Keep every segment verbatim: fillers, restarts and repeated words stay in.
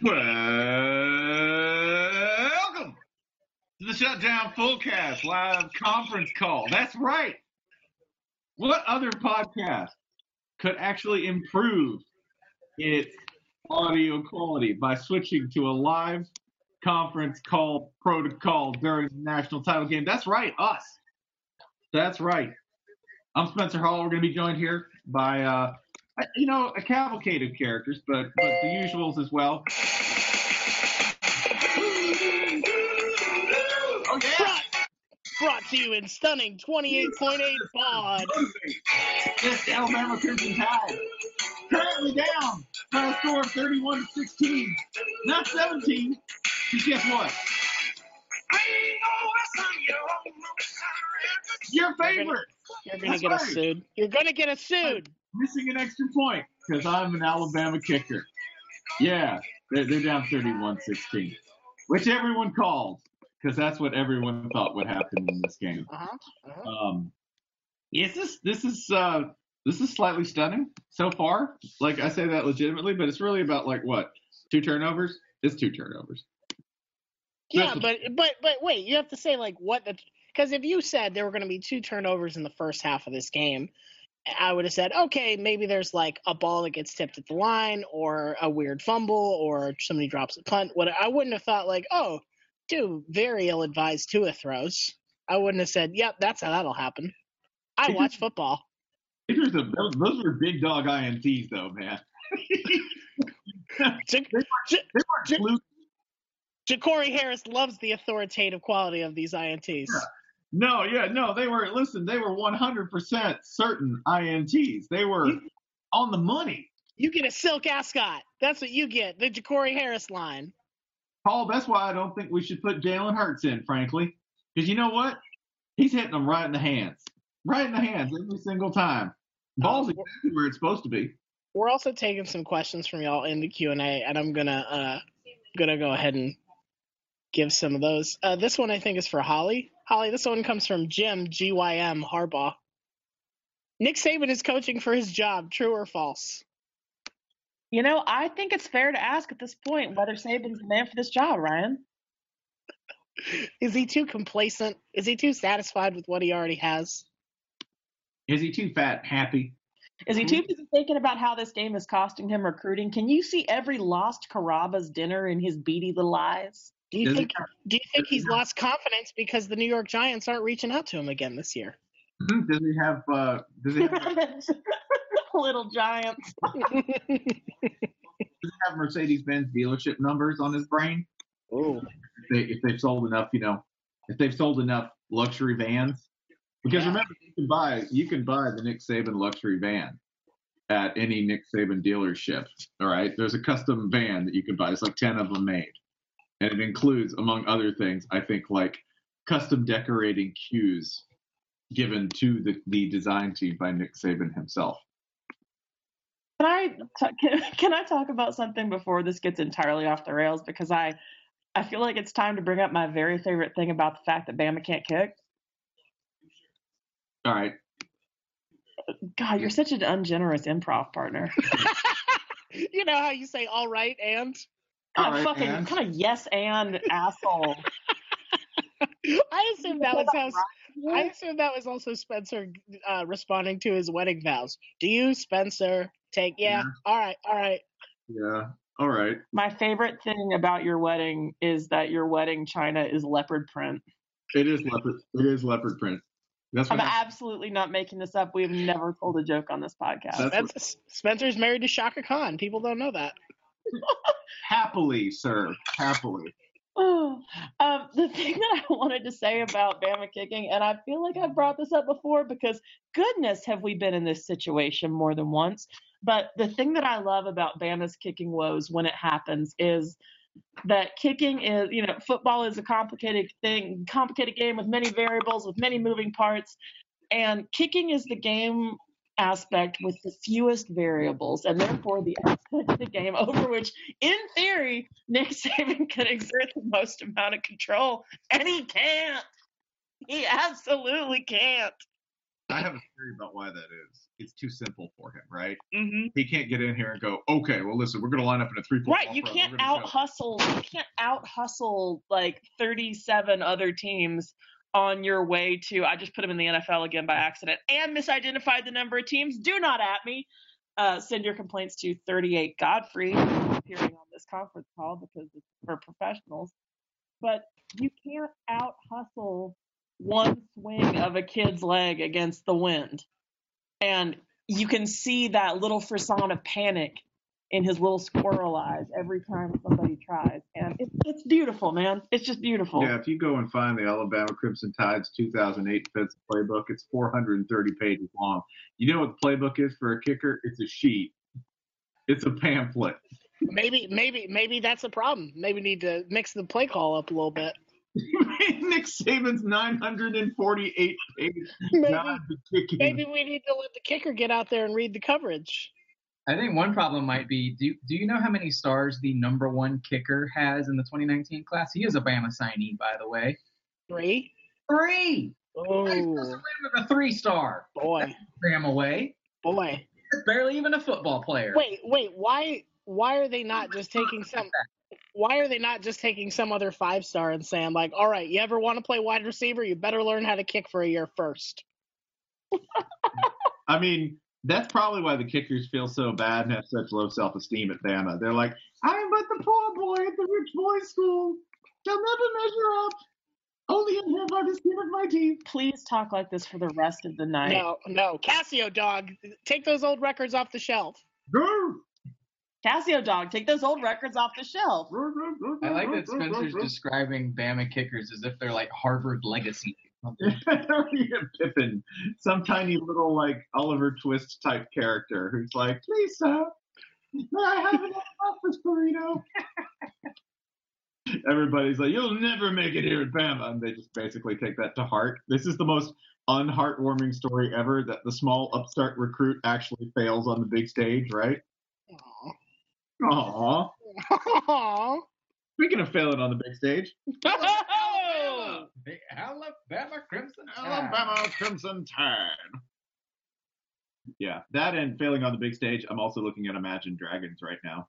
Welcome to the Shutdown Fullcast live conference call. That's right. What other podcast could actually improve its audio quality by switching to a live conference call protocol during the national title game? That's right, us. That's right. I'm Spencer Hall. We're going to be joined here by uh, you know, a cavalcade of characters, but, but the usuals as well. Oh, yeah. brought, brought to you in stunning twenty-eight point eight baud. This Alabama Crimson Tide currently down by a score of thirty-one to sixteen, not seventeen. Because guess what? Your favorite. You're gonna, you're gonna get us sued. You're gonna get us sued. Missing an extra point because I'm an Alabama kicker. Yeah, they're, they're down thirty-one sixteen, which everyone called because that's what everyone thought would happen in this game. Uh-huh. Uh-huh. Um, is this this is uh, this is slightly stunning so far. Like I say that legitimately, but it's really about like what two turnovers. It's two turnovers. Yeah, That's but but but wait, you have to say like what the because if you said there were going to be two turnovers in the first half of this game, I would have said, okay, maybe there's like a ball that gets tipped at the line or a weird fumble or somebody drops a punt. What I wouldn't have thought like, oh, two very ill-advised Tua throws. I wouldn't have said, yep, that's how that'll happen. I watch football. Those were big dog I N Ts though, man. They weren't fluky. Ja'Cory Harris loves the authoritative quality of these I N Ts. Yeah. No, yeah, no, they were, listen, they were one hundred percent certain I N Ts. They were you, on the money. You get a silk ascot. That's what you get, the Ja'Cory Harris line. Paul, that's why I don't think we should put Jalen Hurts in, frankly. Because you know what? He's hitting them right in the hands. Right in the hands every single time. Ball's um, exactly where it's supposed to be. We're also taking some questions from y'all in the Q and A, and I'm going uh, gonna to go ahead and give some of those. Uh, this one, I think, is for Holly. Holly, this one comes from Jim, G Y M, Harbaugh. Nick Saban is coaching for his job, true or false? You know, I think it's fair to ask at this point whether Saban's the man for this job, Ryan. Is he too complacent? Is he too satisfied with what he already has? Is he too fat happy? Is he too busy thinking about how this game is costing him recruiting? Can you see every lost Carrabba's dinner in his beady little eyes? Do you, think, do you think he's lost confidence because the New York Giants aren't reaching out to him again this year? Does he have uh, – does he have – Little Giants. Does he have Mercedes-Benz dealership numbers on his brain. Oh, if, they, if they've sold enough, you know, if they've sold enough luxury vans, because yeah. remember you can buy you can buy the Nick Saban luxury van at any Nick Saban dealership. All right, there's a custom van that you can buy. It's like ten of them made, and it includes, among other things, I think, like custom decorating cues given to the, the design team by Nick Saban himself. Can I t- can, can I talk about something before this gets entirely off the rails? Because I I feel like it's time to bring up my very favorite thing about the fact that Bama can't kick. All right. God, you're such an ungenerous improv partner. You know how you say all right and? Kind of fucking and. Kind of yes and asshole. I assume that was how I assume that was also Spencer uh, responding to his wedding vows. Do you, Spencer, take yeah, yeah. All right, all right. Yeah, all right. My favorite thing about your wedding is that your wedding china is leopard print. It is leopard it is leopard print. That's I'm happened. Absolutely not making this up. We've never told a joke on this podcast. Spencer, what... Spencer's married to Shaka Khan. People don't know that. Happily, sir. Happily. Oh, um, the thing that I wanted to say about Bama kicking, and I feel like I've brought this up before because goodness have we been in this situation more than once, but the thing that I love about Bama's kicking woes when it happens is that kicking is, you know, football is a complicated thing, complicated game with many variables, with many moving parts, and kicking is the game aspect with the fewest variables, and therefore the aspect of the game over which, in theory, Nick Saban could exert the most amount of control, and he can't. He absolutely can't. I have a theory about why that is. It's too simple for him, right? Mm-hmm. He can't get in here and go, okay, well, listen, we're going to line up in a three-point. Right, you can't out-hustle. You can't out-hustle like thirty-seven other teams on your way to, I just put him in the N F L again by accident, and misidentified the number of teams. Do not at me. Uh, send your complaints to thirty-eight Godfrey, appearing on this conference call because it's for professionals. But you can't out-hustle one swing of a kid's leg against the wind. And you can see that little frisson of panic in his little squirrel eyes every time somebody tries. And it's, it's beautiful, man. It's just beautiful. Yeah, if you go and find the Alabama Crimson Tide's two thousand eight defensive playbook, it's four hundred thirty pages long. You know what the playbook is for a kicker? It's a sheet. It's a pamphlet. Maybe maybe, maybe that's a problem. Maybe need to mix the play call up a little bit. Nick Saban's nine hundred forty-eight page maybe, maybe we need to let the kicker get out there and read the coverage. I think one problem might be, do, do you know how many stars the number one kicker has in the twenty nineteen class? He is a Bama signee, by the way. Three? Three! Oh. He's supposed to win with a three-star. Boy. Bama way. Boy. He's barely even a football player. Wait, wait, why why are they not just taking some why are they not just taking some other five-star and saying, like, all right, you ever want to play wide receiver? You better learn how to kick for a year first. I mean, that's probably why the kickers feel so bad and have such low self-esteem at Bama. They're like, I'm but the poor boy at the rich boy school. They'll never measure up. Only in here by the skin of my teeth. Please talk like this for the rest of the night. No, no. Casio dog, take those old records off the shelf. Grr. Casio dog, take those old records off the shelf. I like that Spencer's describing Bama kickers as if they're like Harvard legacy. Pippin, some tiny little like Oliver Twist type character who's like, please sir, may I have an office burrito? Everybody's like, you'll never make it here at Bama, and they just basically take that to heart. This is the most unheartwarming story ever, that the small upstart recruit actually fails on the big stage, right? Aww. Aww. Speaking of failing on the big stage. The Alabama Crimson Tide. Alabama Crimson Tide. Yeah, that and failing on the big stage. I'm also looking at Imagine Dragons right now,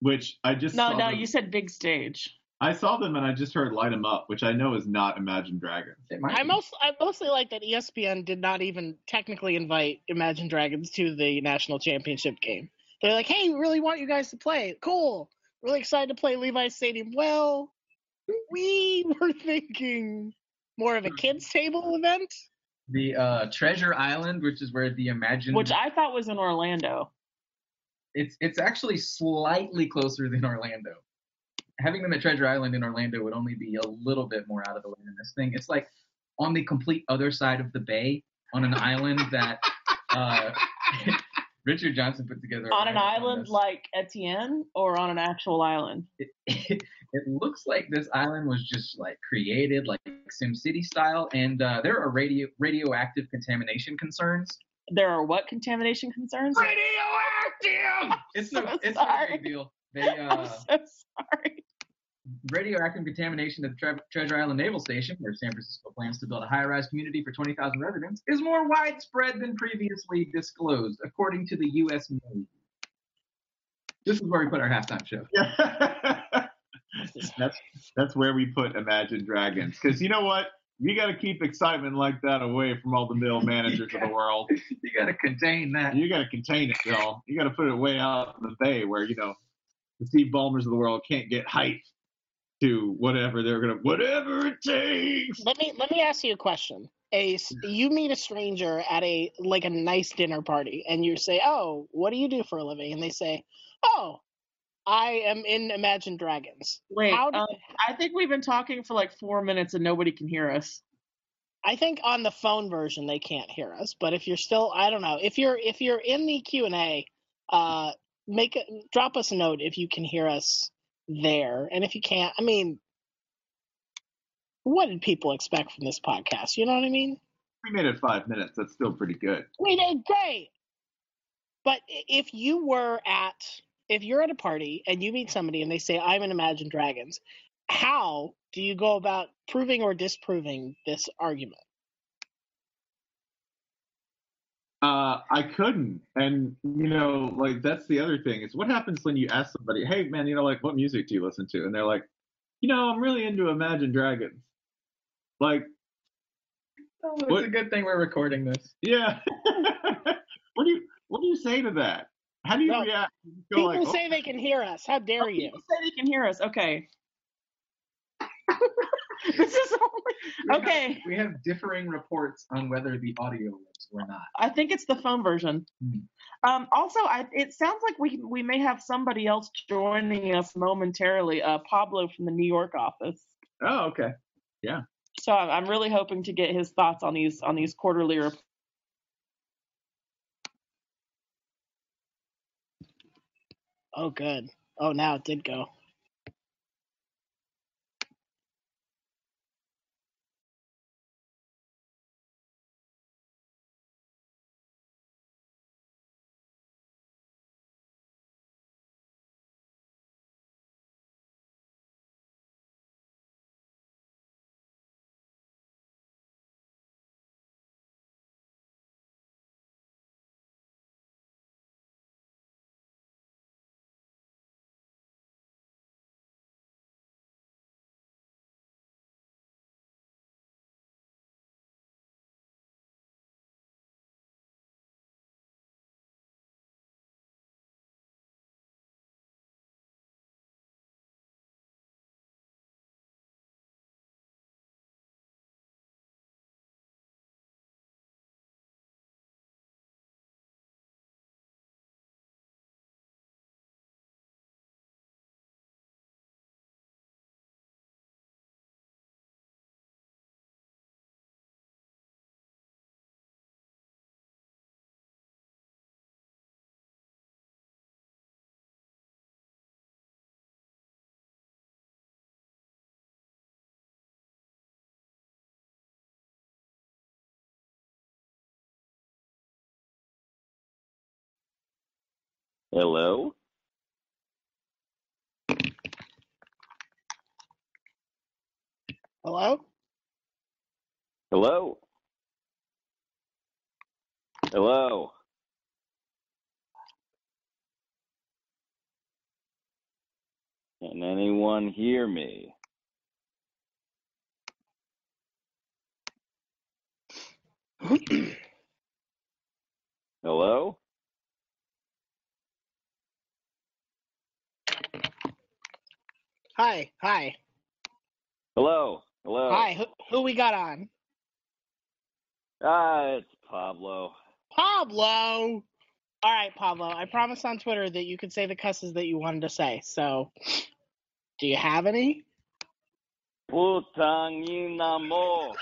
which I just no, saw no. Them. You said big stage. I saw them and I just heard "Light 'Em Up," which I know is not Imagine Dragons. I most I mostly like that E S P N did not even technically invite Imagine Dragons to the national championship game. They're like, "Hey, we really want you guys to play. Cool. Really excited to play Levi's Stadium." Well, we were thinking more of a kids' table event. The uh, Treasure Island, which is where the Imagine... Which I thought was in Orlando. it's it's actually slightly closer than Orlando. Having them at Treasure Island in Orlando would only be a little bit more out of the way than this thing. It's like on the complete other side of the bay on an island that uh, Richard Johnson put together. On an island like Etienne or on an actual island? It, it, it looks like this island was just like created like SimCity style, and uh, there are radio radioactive contamination concerns. There are what contamination concerns? Radioactive! It's no, so it's not a big deal. They, uh, I'm so sorry. Radioactive contamination at Tre- Treasure Island Naval Station, where San Francisco plans to build a high-rise community for twenty thousand residents, is more widespread than previously disclosed, according to the U S Navy. This is where we put our halftime show. that's that's where we put Imagine Dragons, because you know what? You got to keep excitement like that away from all the middle managers gotta, of the world. You got to contain that. You got to contain it, y'all. You got to put it way out in the bay where, you know, the Steve Ballmers of the world can't get hyped to whatever they're going to, whatever it takes. Let me let me ask you a question. A, you meet a stranger at a, like a nice dinner party, and you say, oh, what do you do for a living? And they say, oh, I am in Imagine Dragons. Wait, How do- um, I think we've been talking for like four minutes and nobody can hear us. I think on the phone version they can't hear us, but if you're still, I don't know, if you're if you're in the Q and A, uh, make a, drop us a note if you can hear us there, and if you can't, I mean, what did people expect from this podcast? You know what I mean? We made it five minutes. That's still pretty good. We did great. But if you were at. If you're at a party and you meet somebody and they say, I'm in Imagine Dragons, how do you go about proving or disproving this argument? Uh, I couldn't. And, you know, like, that's the other thing is what happens when you ask somebody, hey, man, you know, like, what music do you listen to? And they're like, you know, I'm really into Imagine Dragons. Like. Oh, it's what, a good thing we're recording this. Yeah. What do you, what do you say to that? How do you no. react? You people like, oh. say they can hear us. How dare oh, you? People say they can hear us. Okay. This is only... Okay. We have, we have differing reports on whether the audio works or not. I think it's the phone version. Mm-hmm. Um, also, I, it sounds like we we may have somebody else joining us momentarily. Uh, Pablo from the New York office. Oh, okay. Yeah. So I'm really hoping to get his thoughts on these on these quarterly reports. Oh, good. Oh, now it did go. Hello? Hello? Hello? Hello? Can anyone hear me? Hello? Hi, hi. Hello, hello. Hi, who, who we got on? Ah, uh, it's Pablo. Pablo! All right, Pablo, I promised on Twitter that you could say the cusses that you wanted to say. So, do you have any? Putanginamo.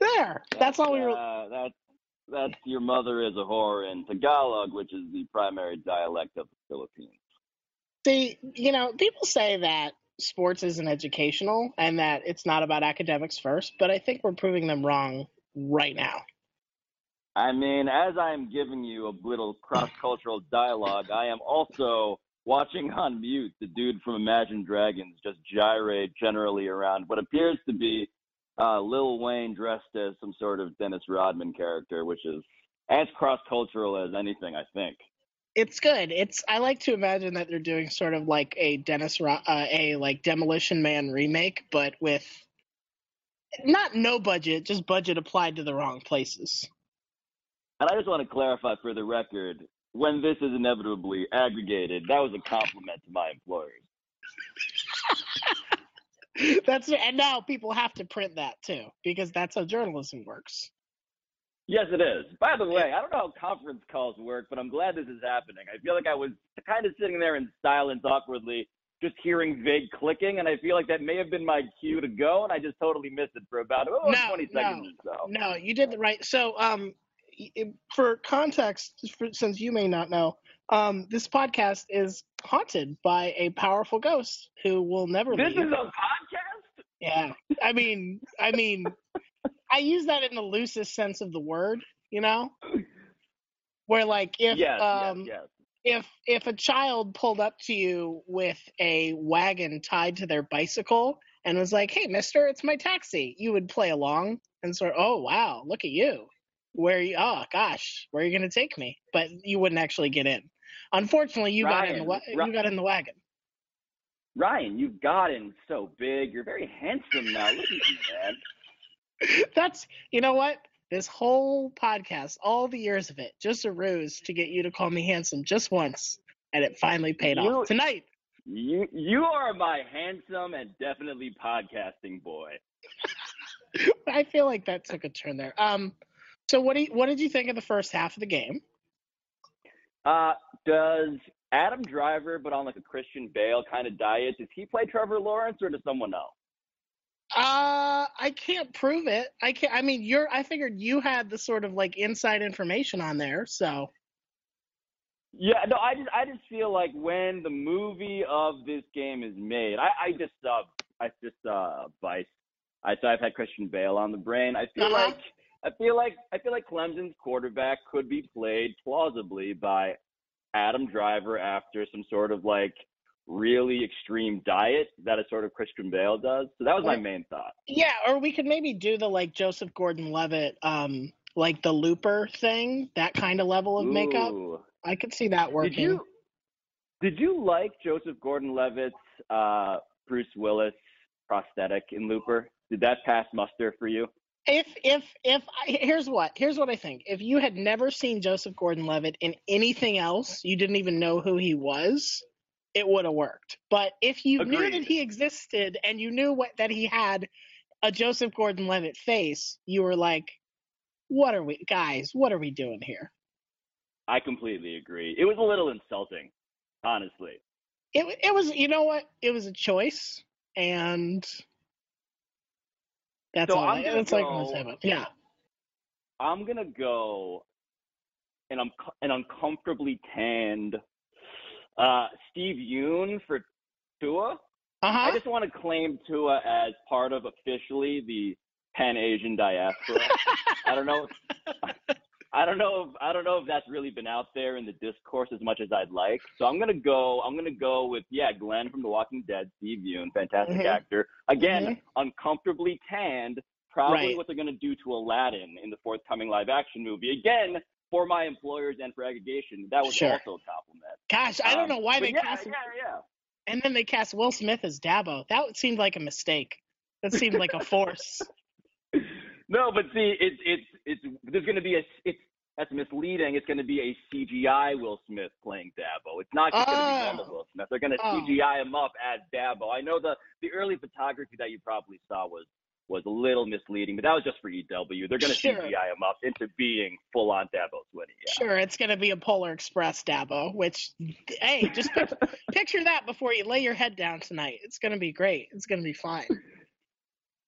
There. That's, that's all we were. Uh, that's, that's your mother is a whore in Tagalog, which is the primary dialect of the Philippines. See, you know, people say that sports isn't educational and that it's not about academics first, but I think we're proving them wrong right now. I mean, as I'm giving you a little cross-cultural dialogue, I am also watching on mute the dude from Imagine Dragons just gyrate generally around what appears to be uh, Lil Wayne dressed as some sort of Dennis Rodman character, which is as cross-cultural as anything, I think. It's good. It's I like to imagine that they're doing sort of like a Dennis Ro- uh, a like Demolition Man remake, but with not no budget, just budget applied to the wrong places. And I just want to clarify for the record, when this is inevitably aggregated, that was a compliment to my employers. That's and now people have to print that too, because that's how journalism works. Yes, it is. By the way, I don't know how conference calls work, but I'm glad this is happening. I feel like I was kind of sitting there in silence awkwardly, just hearing vague clicking, and I feel like that may have been my cue to go, and I just totally missed it for about oh, no, twenty no, seconds or so. No, you did the right. So um, for context, for, since you may not know, um, this podcast is haunted by a powerful ghost who will never this leave. This is a podcast? Yeah. I mean, I mean... I use that in the loosest sense of the word, you know, where like if yes, um, yes, yes. if if a child pulled up to you with a wagon tied to their bicycle and was like, "Hey, mister, it's my taxi," you would play along and sort of, "Oh, wow, look at you! Where are you? Oh, gosh, where are you going to take me?" But you wouldn't actually get in. Unfortunately, you Ryan, got in the wa- Ryan, you got in the wagon. Ryan, you've gotten so big. You're very handsome now. Look at you, man. That's, you know what? This whole podcast, all the years of it, just a ruse to get you to call me handsome just once, and it finally paid you, off tonight. You you are my handsome and definitely podcasting boy. I feel like that took a turn there. Um, so what do you, what did you think of the first half of the game? Uh, does Adam Driver, but on like a Christian Bale kind of diet, does he play Trevor Lawrence or does someone else? Uh, I can't prove it. I can't, I mean, you're, I figured you had the sort of like inside information on there. So. Yeah, no, I just, I just feel like when the movie of this game is made, I, I just, uh, I just, uh, Vice, I, so I've had Christian Bale on the brain. I feel uh-huh. like, I feel like, I feel like Clemson's quarterback could be played plausibly by Adam Driver after some sort of like really extreme diet that a sort of Christian Bale does. So that was my main thought. Yeah, or we could maybe do the like Joseph Gordon-Levitt, um, like the Looper thing, that kind of level of Ooh. makeup. I could see that working. Did you, did you like Joseph Gordon-Levitt's uh, Bruce Willis prosthetic in Looper? Did that pass muster for you? If, if, if, I, here's what, here's what I think. If you had never seen Joseph Gordon-Levitt in anything else, you didn't even know who he was, it would have worked. But if you Agreed. knew that he existed and you knew what that he had a Joseph Gordon-Levitt face, you were like, what are we, guys, what are we doing here? I completely agree. It was a little insulting, honestly. It it was, you know what? It was a choice, and that's so all. I'm I, that's go, like yeah. I'm going to go an, un- an uncomfortably tanned Uh, Steve Yeun for Tua. Uh-huh. I just want to claim Tua as part of officially the Pan-Asian diaspora. I don't know. I don't know. If, I don't know if that's really been out there in the discourse as much as I'd like. So I'm gonna go. I'm gonna go with yeah, Glenn from The Walking Dead. Steve Yeun, fantastic mm-hmm. actor. Again, mm-hmm. uncomfortably tanned. Probably right. what they're gonna do to Aladdin in the forthcoming live-action movie. Again. For my employers and for aggregation, that was sure. also a compliment. Gosh, I um, don't know why they yeah, cast yeah, yeah. And then they cast Will Smith as Dabo. That seemed like a mistake. That seemed like a force. No, but see, it's it's it's there's going to be a it's that's misleading. It's going to be a C G I Will Smith playing Dabo. It's not just oh. going to be normal Will Smith. They're going to oh. C G I him up as Dabo. I know the the early photography that you probably saw was was a little misleading, but that was just for E W. They're going to sure. C G I him up into being full-on Dabo Swinney. Yeah. Sure, it's going to be a Polar Express Dabo, which, hey, just picture, picture that before you lay your head down tonight. It's going to be great. It's going to be fine.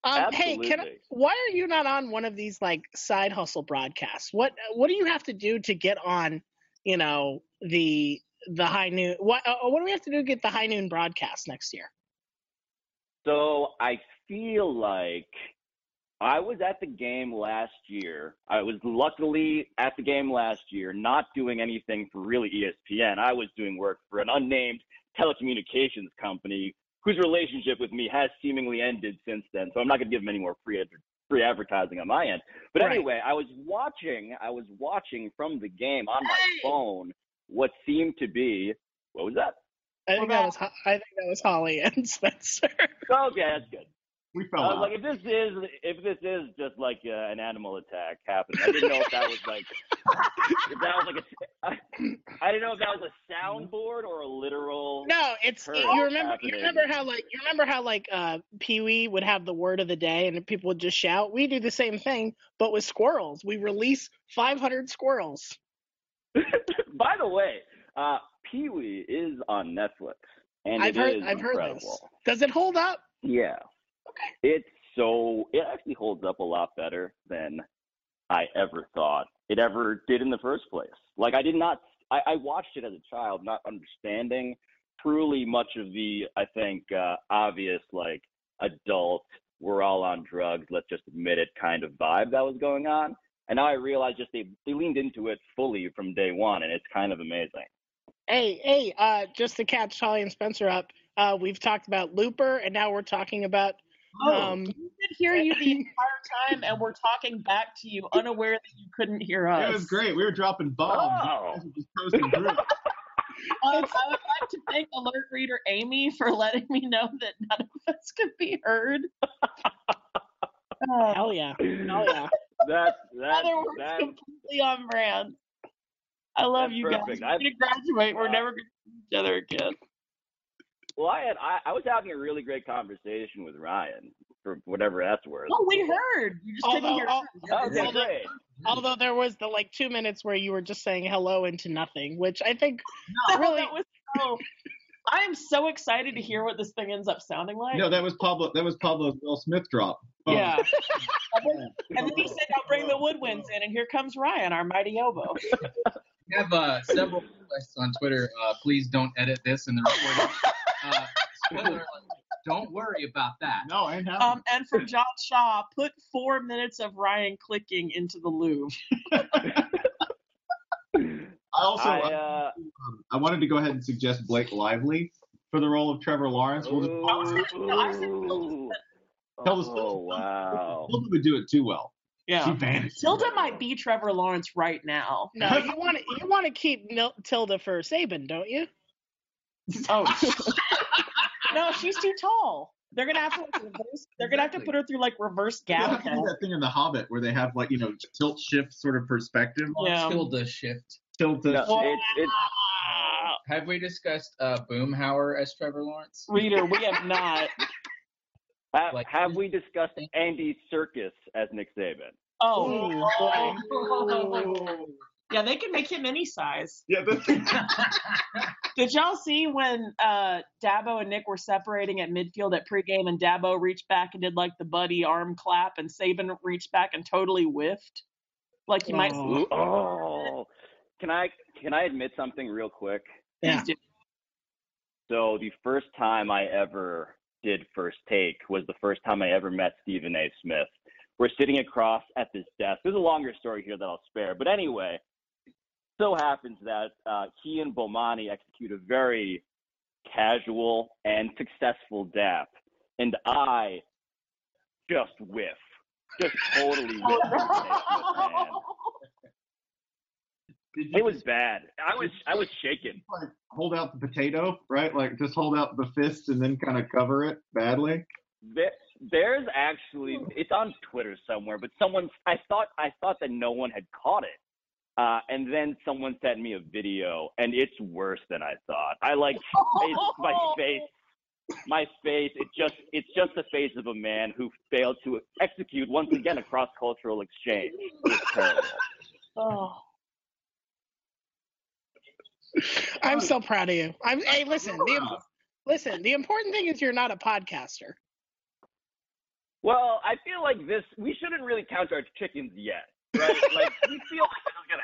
Um, hey, can I, why are you not on one of these, like, side hustle broadcasts? What what do you have to do to get on, you know, the the High Noon? What, uh, what do we have to do to get the High Noon broadcast next year? So I feel like I was at the game last year. I was luckily at the game last year, not doing anything for really E S P N. I was doing work for an unnamed telecommunications company whose relationship with me has seemingly ended since then, so I'm not going to give them any more free ad- free advertising on my end. But right. anyway, I was watching I was watching from the game on my hey. phone what seemed to be – what was that? I think that was I think that was Holly and Spencer. Okay, that's good. We fell I was like, if this is if this is just like uh, an animal attack happening, I didn't know if that was like if that was like a I, I didn't know if that was a soundboard or a literal. No, it's it, you remember happening. you remember how like you remember how like uh, Pee-wee would have the word of the day and people would just shout. We do the same thing, but with squirrels. We release five hundred squirrels. By the way, uh, Pee-wee is on Netflix, and I've it heard is I've incredible. heard this. Does it hold up? Yeah. Okay. It's so it actually holds up a lot better than I ever thought it ever did in the first place. Like I did not, I, I watched it as a child, not understanding truly much of the, I think, uh, obvious like adult, we're all on drugs, let's just admit it kind of vibe that was going on. And now I realize just they, they leaned into it fully from day one, and it's kind of amazing. Hey, hey, uh, just to catch Holly and Spencer up, uh, we've talked about Looper, and now we're talking about. Oh, um, we could hear you the entire time, and we're talking back to you, unaware that you couldn't hear us. It was great. We were dropping bombs. Oh. um, I would like to thank alert reader Amy for letting me know that none of us could be heard. Oh, hell yeah! Hell yeah! That that that completely on brand. I love you perfect. guys. We're gonna graduate. We're uh, never gonna see each other again. Well, I had I, I was having a really great conversation with Ryan for whatever that's worth. Oh, we heard. You just although, didn't hear. All, okay, although, great. although there was the like two minutes where you were just saying hello into nothing, which I think no, really that was so. I am so excited to hear what this thing ends up sounding like. No, that was Pablo. That was Pablo's Will Smith drop. Oh. Yeah. And then he said, "I'll bring the woodwinds in," and here comes Ryan, our mighty oboe. We have uh, several requests on Twitter. Uh, please don't edit this in the recording. Uh, spoiler, don't worry about that. No, I know. Um, and from John Shaw, put four minutes of Ryan clicking into the Louvre. I also I, uh, I wanted to go ahead and suggest Blake Lively for the role of Trevor Lawrence. Ooh, we'll just, I was gonna, I was gonna tell the story. Oh, wow. Hilda would do it too well. Yeah. She vanished. Tilda might be Trevor Lawrence right now. No, you want to you want to keep Mil- Tilda for Saban, don't you? Oh. No, she's too tall. They're gonna have to like, reverse, they're gonna have to put her through like reverse gap. Yeah, that thing in The Hobbit where they have like you know tilt shift sort of perspective. Yeah. Tilda shift. Tilda. No, oh, it, it, have we discussed uh, Boomhauer as Trevor Lawrence? Reader, we have not. Have, like, have we discussed Andy Serkis as Nick Saban? Oh, Ooh, oh. Yeah, they can make him any size. Yeah. Did y'all see when uh, Dabo and Nick were separating at midfield at pregame, and Dabo reached back and did like the buddy arm clap, and Saban reached back and totally whiffed, like he oh. might. Oh, can I can I admit something real quick? Yeah. So the first time I ever. did First Take was the first time I ever met Stephen A. Smith. We're sitting across at this desk. There's a longer story here that I'll spare. But anyway, so happens that uh, he and Bomani execute a very casual and successful dap. And I just whiff. Just totally whiff. Oh, no. It was bad. I was I was shaken. Like hold out the potato, right? Like just hold out the fist and then kind of cover it badly. There, there's actually it's on Twitter somewhere, but someone I thought I thought that no one had caught it, uh, and then someone sent me a video, and it's worse than I thought. I like it's, my face MySpace. It just, it's just the face of a man who failed to execute, once again, a cross-cultural exchange. It's terrible. Oh. I'm so proud of you. I'm, hey, listen, the, listen, the important thing is you're not a podcaster. Well, I feel like this, we shouldn't really count our chickens yet, right? Like, we feel like this is going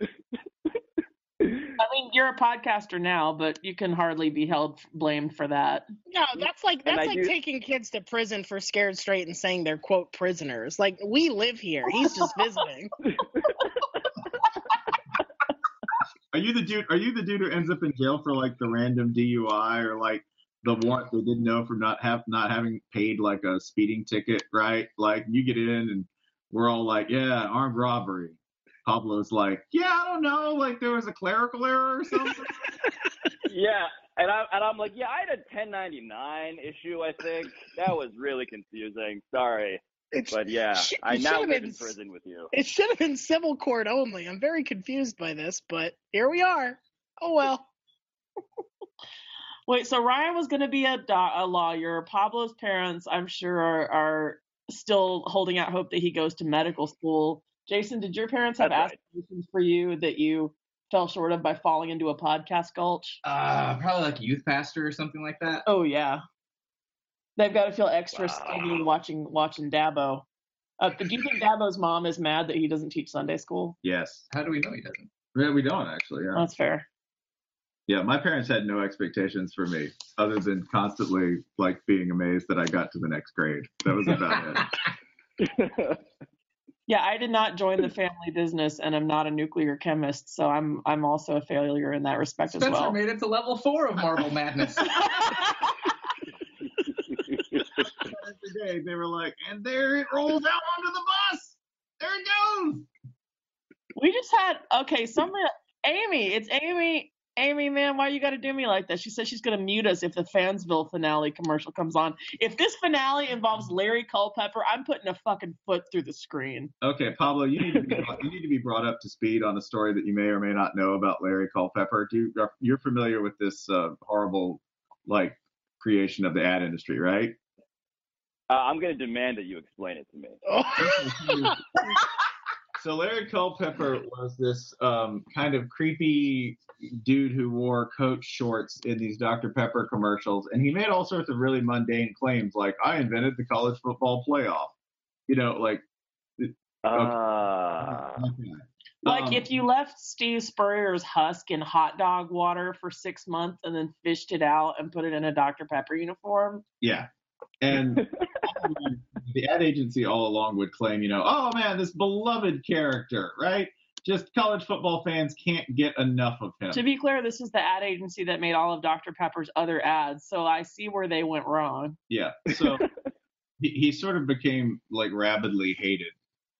to happen. I mean, you're a podcaster now, but you can hardly be held blamed for that. No, that's like that's like do. taking kids to prison for scared straight and saying they're, quote, prisoners. Like, we live here. He's just visiting. Are you the dude? Are you the dude who ends up in jail for like the random D U I or like the one they didn't know from not have not having paid like a speeding ticket, right? Like you get in and we're all like, yeah, armed robbery. Pablo's like, yeah, I don't know, like there was a clerical error or something. yeah, and I'm and I'm like, yeah, I had a ten ninety-nine issue, I think. That was really confusing. Sorry. It's, but yeah, sh- I now live been, in prison with you. It should have been civil court only. I'm very confused by this, but here we are. Oh well. Wait, so Ryan was going to be a, a lawyer. Pablo's parents, I'm sure, are, are still holding out hope that he goes to medical school. Jason, did your parents have That's aspirations right. for you that you fell short of by falling into a podcast gulch? Uh, probably like youth pastor or something like that. Oh yeah. They've got to feel extra wow. skinny watching watching Dabo. Uh, do you think Dabo's mom is mad that he doesn't teach Sunday school? Yes. How do we know he doesn't? Yeah, we don't actually. Yeah. That's fair. Yeah, my parents had no expectations for me other than constantly like being amazed that I got to the next grade. That was about it. Yeah, I did not join the family business, and I'm not a nuclear chemist, so I'm I'm also a failure in that respect Spencer as well. Spencer made it to level four of Marble Madness. Today they were like, and there it rolls out onto the bus. There it goes. We just had okay. Somebody, Amy. It's Amy. Amy, man, why you got to do me like that? She said she's going to mute us if the Fansville finale commercial comes on. If this finale involves Larry Culpepper, I'm putting a fucking foot through the screen. Okay, Pablo, you need to be, you need to be brought up to speed on a story that you may or may not know about Larry Culpepper. Do you, you're familiar with this uh, horrible, like, creation of the ad industry, right? Uh, I'm going to demand that you explain it to me. So Larry Culpepper was this um, kind of creepy dude who wore coat shorts in these Doctor Pepper commercials, and he made all sorts of really mundane claims, like "I invented the college football playoff," you know, like. Okay. Uh, like um, if you left Steve Spurrier's husk in hot dog water for six months and then fished it out and put it in a Doctor Pepper uniform. Yeah. And the ad agency all along would claim, you know, oh, man, this beloved character, right? Just college football fans can't get enough of him. To be clear, this is the ad agency that made all of Doctor Pepper's other ads, so I see where they went wrong. Yeah, so he, he sort of became, like, rabidly hated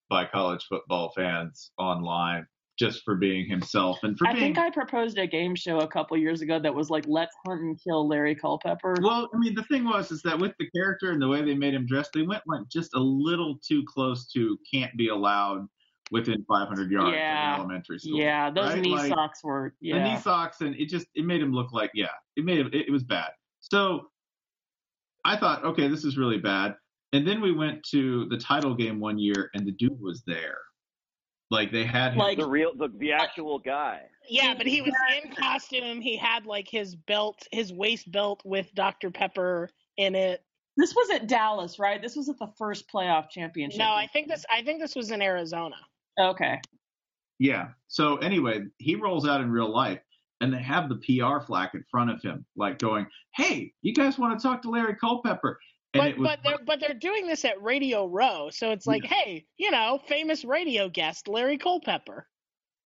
by college football fans online just for being himself. And for I being, think I proposed a game show a couple years ago that was like, let's hunt and kill Larry Culpepper. Well, I mean, the thing was is that with the character and the way they made him dress, they went like just a little too close to can't be allowed within five hundred yards yeah. in elementary school. Yeah, those right? knee like, socks were, yeah. The knee socks, and it just, it made him look like, yeah, it made him, it, it was bad. So I thought, okay, this is really bad. And then we went to the title game one year and the dude was there. Like they had him. Like the real, the, the actual guy. Yeah, but he was in costume. He had like his belt, his waist belt with Doctor Pepper in it. This was at Dallas, right? This was at the first playoff championship. No, I think this. I think this was in Arizona. Okay. Yeah. So anyway, he rolls out in real life, and they have the P R flack in front of him, like going, "Hey, you guys want to talk to Larry Culpepper?" And but was, but they're but they're doing this at Radio Row, so it's like, yeah. hey, you know, famous radio guest Larry Culpepper.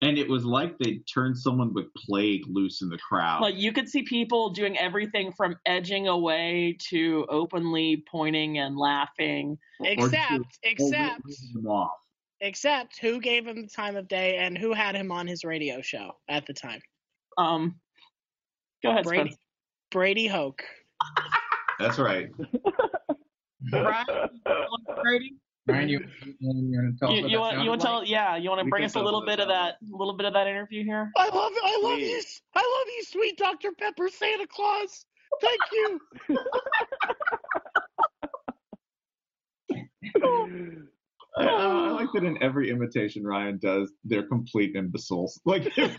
And it was like they turned someone with plague loose in the crowd. Like you could see people doing everything from edging away to openly pointing and laughing. Except, except, except who gave him the time of day and who had him on his radio show at the time? Um, go ahead, Brady. Spence. Brady Hoke. That's right. Brian, Brian, you, you want to tell us? You, you want, you want like? tell, yeah, you want to we bring us a little bit of that, a little bit of that interview here. I love, I love Please. you, I love you, sweet Doctor Pepper, Santa Claus. Thank you. I, I like that in every imitation Ryan does, they're complete imbeciles. Like, there's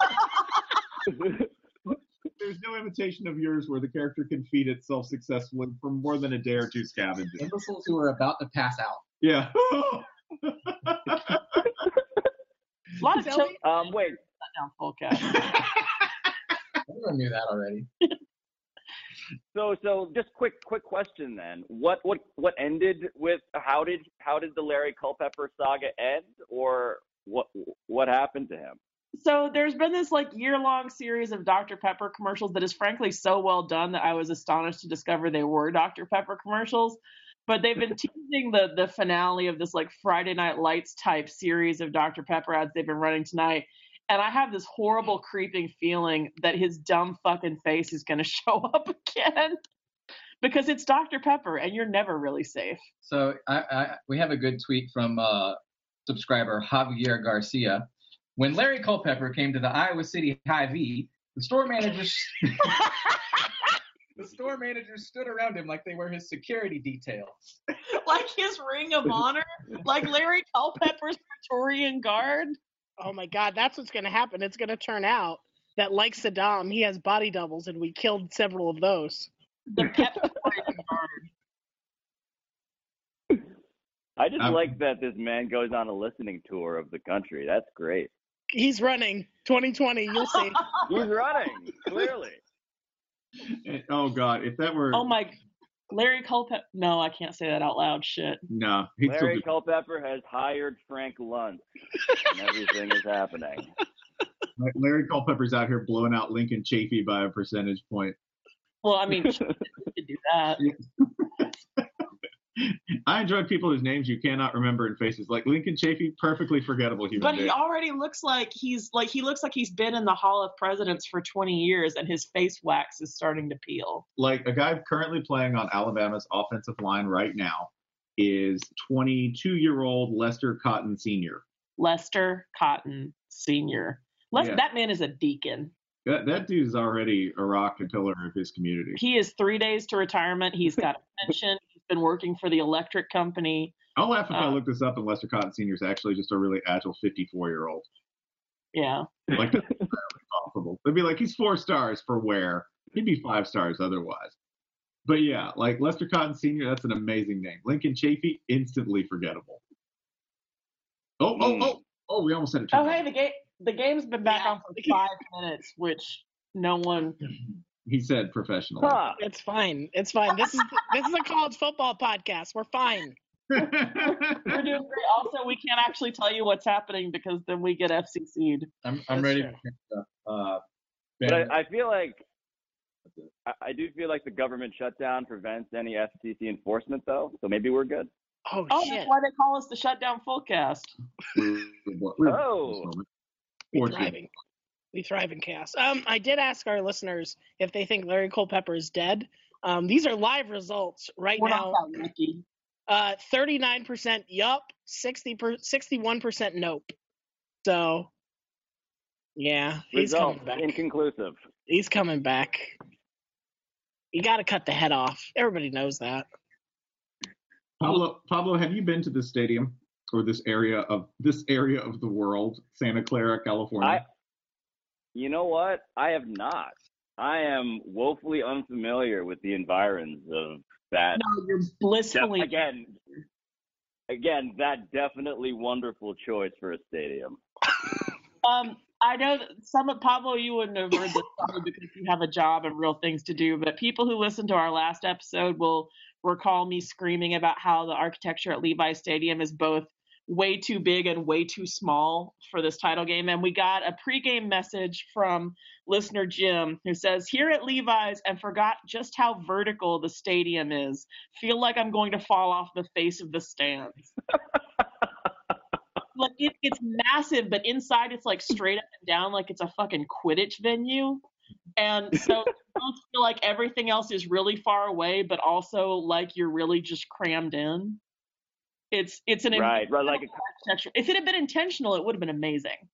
no imitation of yours where the character can feed itself successfully for more than a day or two scavenging. Imbeciles who are about to pass out. Yeah. A lot of children. Um, wait. Down full cast. Everyone knew that already. So, so just quick, quick question then. What, what, what ended with? How did, how did the Larry Culpepper saga end, or what, what happened to him? So there's been this like year-long series of Doctor Pepper commercials that is frankly so well done that I was astonished to discover they were Doctor Pepper commercials. But they've been teasing the the finale of this like Friday Night Lights type series of Doctor Pepper ads they've been running tonight. And I have this horrible creeping feeling that his dumb fucking face is going to show up again because it's Doctor Pepper and you're never really safe. So I, I, we have a good tweet from uh, subscriber Javier Garcia. When Larry Culpepper came to the Iowa City Hy-Vee, the store manager the store manager stood around him like they were his security detail. Like his ring of honor? Like Larry Culpepper's Praetorian Guard? Oh my God, that's what's going to happen. It's going to turn out that, like Saddam, he has body doubles, and we killed several of those. The I just um, like that this man goes on a listening tour of the country. That's great. He's running. twenty twenty, you'll see. He's running, clearly. And, oh, God, if that were... Oh, my... Larry Culpepper... No, I can't say that out loud. Shit. No. Larry Culpepper has hired Frank Luntz, and everything is happening. Larry Culpepper's out here blowing out Lincoln Chafee by a percentage point. Well, I mean, you could do that. I enjoy people whose names you cannot remember in faces. Like Lincoln Chafee, perfectly forgettable human. But he day. already looks like he's like he looks like he's been in the Hall of Presidents for twenty years, and his face wax is starting to peel. Like a guy currently playing on Alabama's offensive line right now is twenty-two-year-old Lester Cotton Senior. Lester Cotton Senior. Lester, yeah. That man is a deacon. That, that dude's already a rock and pillar of his community. He is three days to retirement. He's got a pension. He's been working for the electric company. I'll laugh if uh, I look this up, and Lester Cotton Senior is actually just a really agile fifty-four-year-old. Yeah. Like, that's entirely possible. They'd be like, he's four stars for where? He'd be five stars otherwise. But yeah, like Lester Cotton Senior, that's an amazing name. Lincoln Chafee, instantly forgettable. Oh, oh, oh. Oh, we almost had a turn. Oh, hey, the gate. The game's been back on for five minutes, which no one. He said professionally. Huh. It's fine. It's fine. This is this is a college football podcast. We're fine. We're doing great. Also, we can't actually tell you what's happening because then we get F C C'd. I'm I'm That's ready. To, uh, but I, I feel like I, I do feel like the government shutdown prevents any F C C enforcement, though. So maybe we're good. Oh, oh shit. That's why they call us the Shutdown Fullcast. Oh. We thriving. We thriving cast. Um, I did ask our listeners if they think Larry Culpepper is dead. Um, these are live results right We're now. Not that lucky. Uh, thirty-nine percent yup, sixty-one percent nope. So, yeah, he's results coming back. Inconclusive. He's coming back. You got to cut the head off. Everybody knows that. Pablo, Pablo, have you been to the stadium? Or this area of this area of the world, Santa Clara, California? I, you know what? I have not. I am woefully unfamiliar with the environs of that. No, you're blissfully. De- again, again, that definitely wonderful choice for a stadium. um, I know that some of Pablo, you wouldn't have heard this probably because you have a job and real things to do, but people who listened to our last episode will recall me screaming about how the architecture at Levi's Stadium is both way too big and way too small for this title game. And we got a pregame message from listener Jim who says, here at Levi's and forgot just how vertical the stadium is. Feel like I'm going to fall off the face of the stands. Like it, it's massive, but inside it's like straight up and down like it's a fucking Quidditch venue. And so you don't feel like everything else is really far away, but also like you're really just crammed in. It's it's an right, right, like architecture. If it had been intentional, it would have been amazing.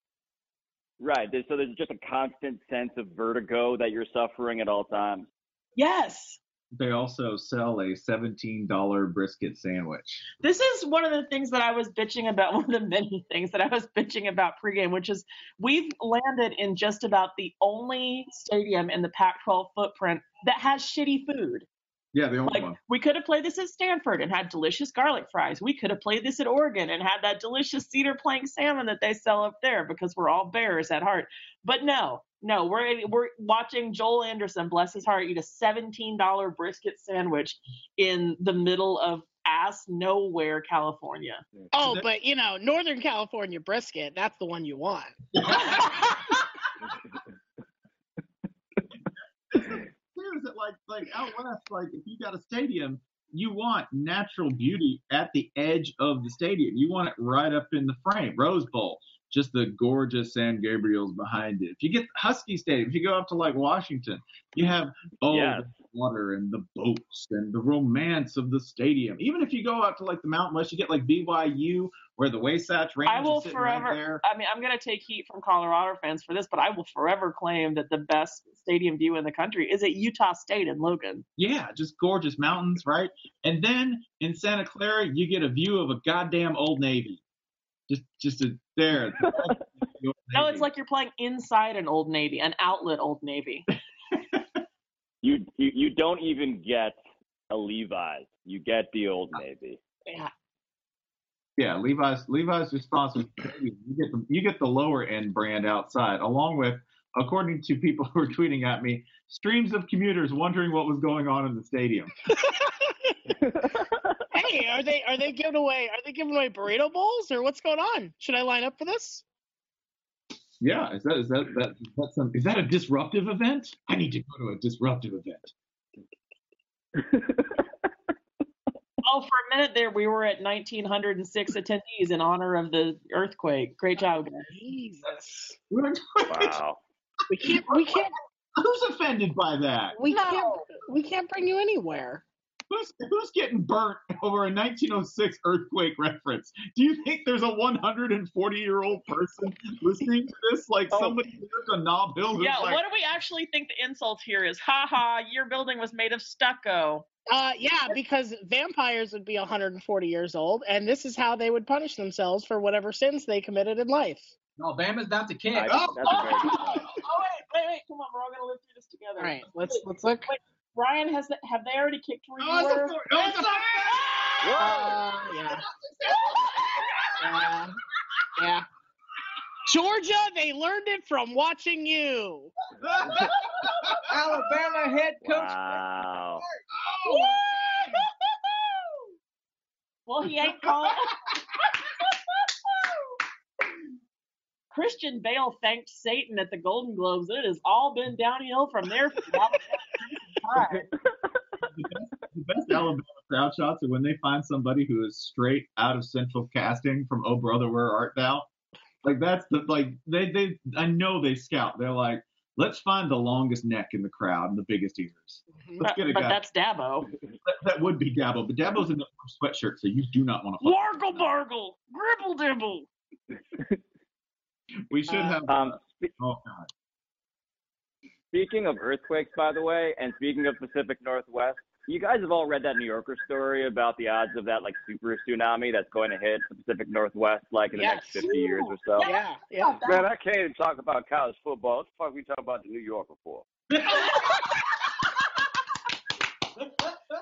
Right. So there's just a constant sense of vertigo that you're suffering at all times. Yes. They also sell a seventeen dollars brisket sandwich. This is one of the things that I was bitching about, one of the many things that I was bitching about pregame, which is we've landed in just about the only stadium in the Pac twelve footprint that has shitty food. Yeah, the only like, one. We could have played this at Stanford and had delicious garlic fries. We could have played this at Oregon and had that delicious cedar plank salmon that they sell up there because we're all bears at heart. But no, no, we're we're watching Joel Anderson, bless his heart, eat a seventeen dollars brisket sandwich in the middle of ass nowhere, California. Oh, but, you know, Northern California brisket, that's the one you want. That like like out west, like if you got a stadium, you want natural beauty at the edge of the stadium. You want it right up in the frame. Rose Bowl, just the gorgeous San Gabriels behind it. If you get Husky Stadium, if you go up to like Washington, you have oh yeah. the water and the boats and the romance of the stadium. Even if you go out to like the Mountain West, you get like B Y U where the Wasatch Range I will is sitting forever, right there. I mean, I'm going to take heat from Colorado fans for this, but I will forever claim that the best stadium view in the country is at Utah State in Logan. Yeah, just gorgeous mountains, right? And then in Santa Clara, you get a view of a goddamn Old Navy. Just just a, there. No, it's like you're playing inside an Old Navy, an outlet Old Navy. you, you you don't even get a Levi's. You get the Old Navy. Yeah. Yeah, Levi's Levi's responsible. You get the you get the lower end brand outside, along with, according to people who are tweeting at me, streams of commuters wondering what was going on in the stadium. Hey, are they are they giving away are they giving away burrito bowls or what's going on? Should I line up for this? Yeah, is that is that that is that, some, is that a disruptive event? I need to go to a disruptive event. Oh, for a minute there, we were at nineteen oh six attendees in honor of the earthquake. Great job, guys. Jesus. Wow. We can't. We can't. Who's offended by that? We no. can't. We can't bring you anywhere. Who's Who's getting burnt over a nineteen oh six earthquake reference? Do you think there's a one hundred forty year old person listening to this? Like oh. somebody who lived on Knob Hill? Who's yeah. Like, what do we actually think the insult here is? Ha ha! Your building was made of stucco. Uh, yeah, because vampires would be one hundred forty years old, and this is how they would punish themselves for whatever sins they committed in life. No, Bama's not the king. Right, oh, oh, oh, wait, wait, wait, come on, we're all gonna live through this together. All right, let's let's look. Wait, Ryan, has the, have they already kicked where oh, you were? No, oh, it's a four. Uh, yeah. uh, yeah. Georgia, they learned it from watching you. Alabama head coach. Wow. Oh. Well, he ain't calling. Christian Bale thanked Satan at the Golden Globes. It has all been downhill from there. For the best Alabama crowd shots are when they find somebody who is straight out of Central Casting from Oh Brother, Where Art Thou? Like that's the like they they I know they scout. They're like, let's find the longest neck in the crowd and the biggest ears. Mm-hmm. Let's get a but guy. That's Dabo. That, that would be Dabo, but Dabo's in the sweatshirt, so you do not want to. Wargle bargle, gribble dibble. We should uh, have. Um, oh God. Speaking of earthquakes, by the way, and speaking of Pacific Northwest, you guys have all read that New Yorker story about the odds of that like super tsunami that's going to hit the Pacific Northwest like in yes. the next fifty years or so. Yeah, yeah. Man, I can't even talk about college football. What the fuck we talking about the New Yorker for?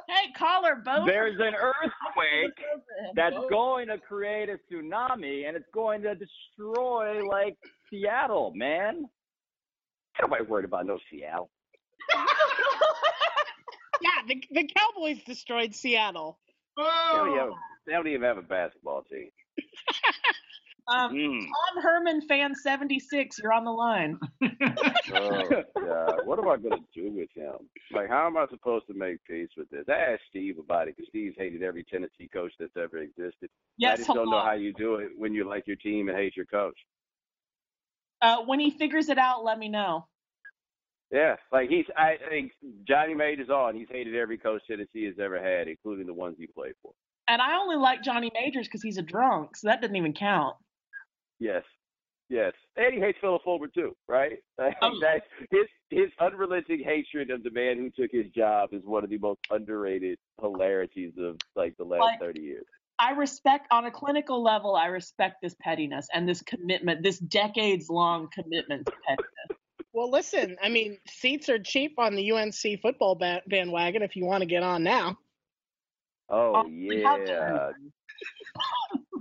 Hey, collarbone. There's an earthquake that's going to create a tsunami, and it's going to destroy like Seattle, man. Nobody worried about no Seattle. Yeah, the, the Cowboys destroyed Seattle. They don't, have, they don't even have a basketball team. um, mm. Tom Herman, fan seventy-six, you're on the line. Oh, God. What am I going to do with him? Like, how am I supposed to make peace with this? I asked Steve about it because Steve's hated every Tennessee coach that's ever existed. Yes, I just hello. don't know how you do it when you like your team and hate your coach. Uh, when he figures it out, let me know. Yeah, like he's. I think Johnny Mage is on. He's hated every coach Tennessee has ever had, including the ones he played for. And I only like Johnny Majors because he's a drunk, so that doesn't even count. Yes, Yes, and he hates Philip Fulmer too, right? Um, that, his his unrelenting hatred of the man who took his job is one of the most underrated hilarities of like the last like, thirty years. I respect on a clinical level. I respect this pettiness and this commitment, this decades-long commitment to pettiness. Well, listen, I mean, seats are cheap on the U N C football ba- bandwagon if you want to get on now. Oh, um, yeah.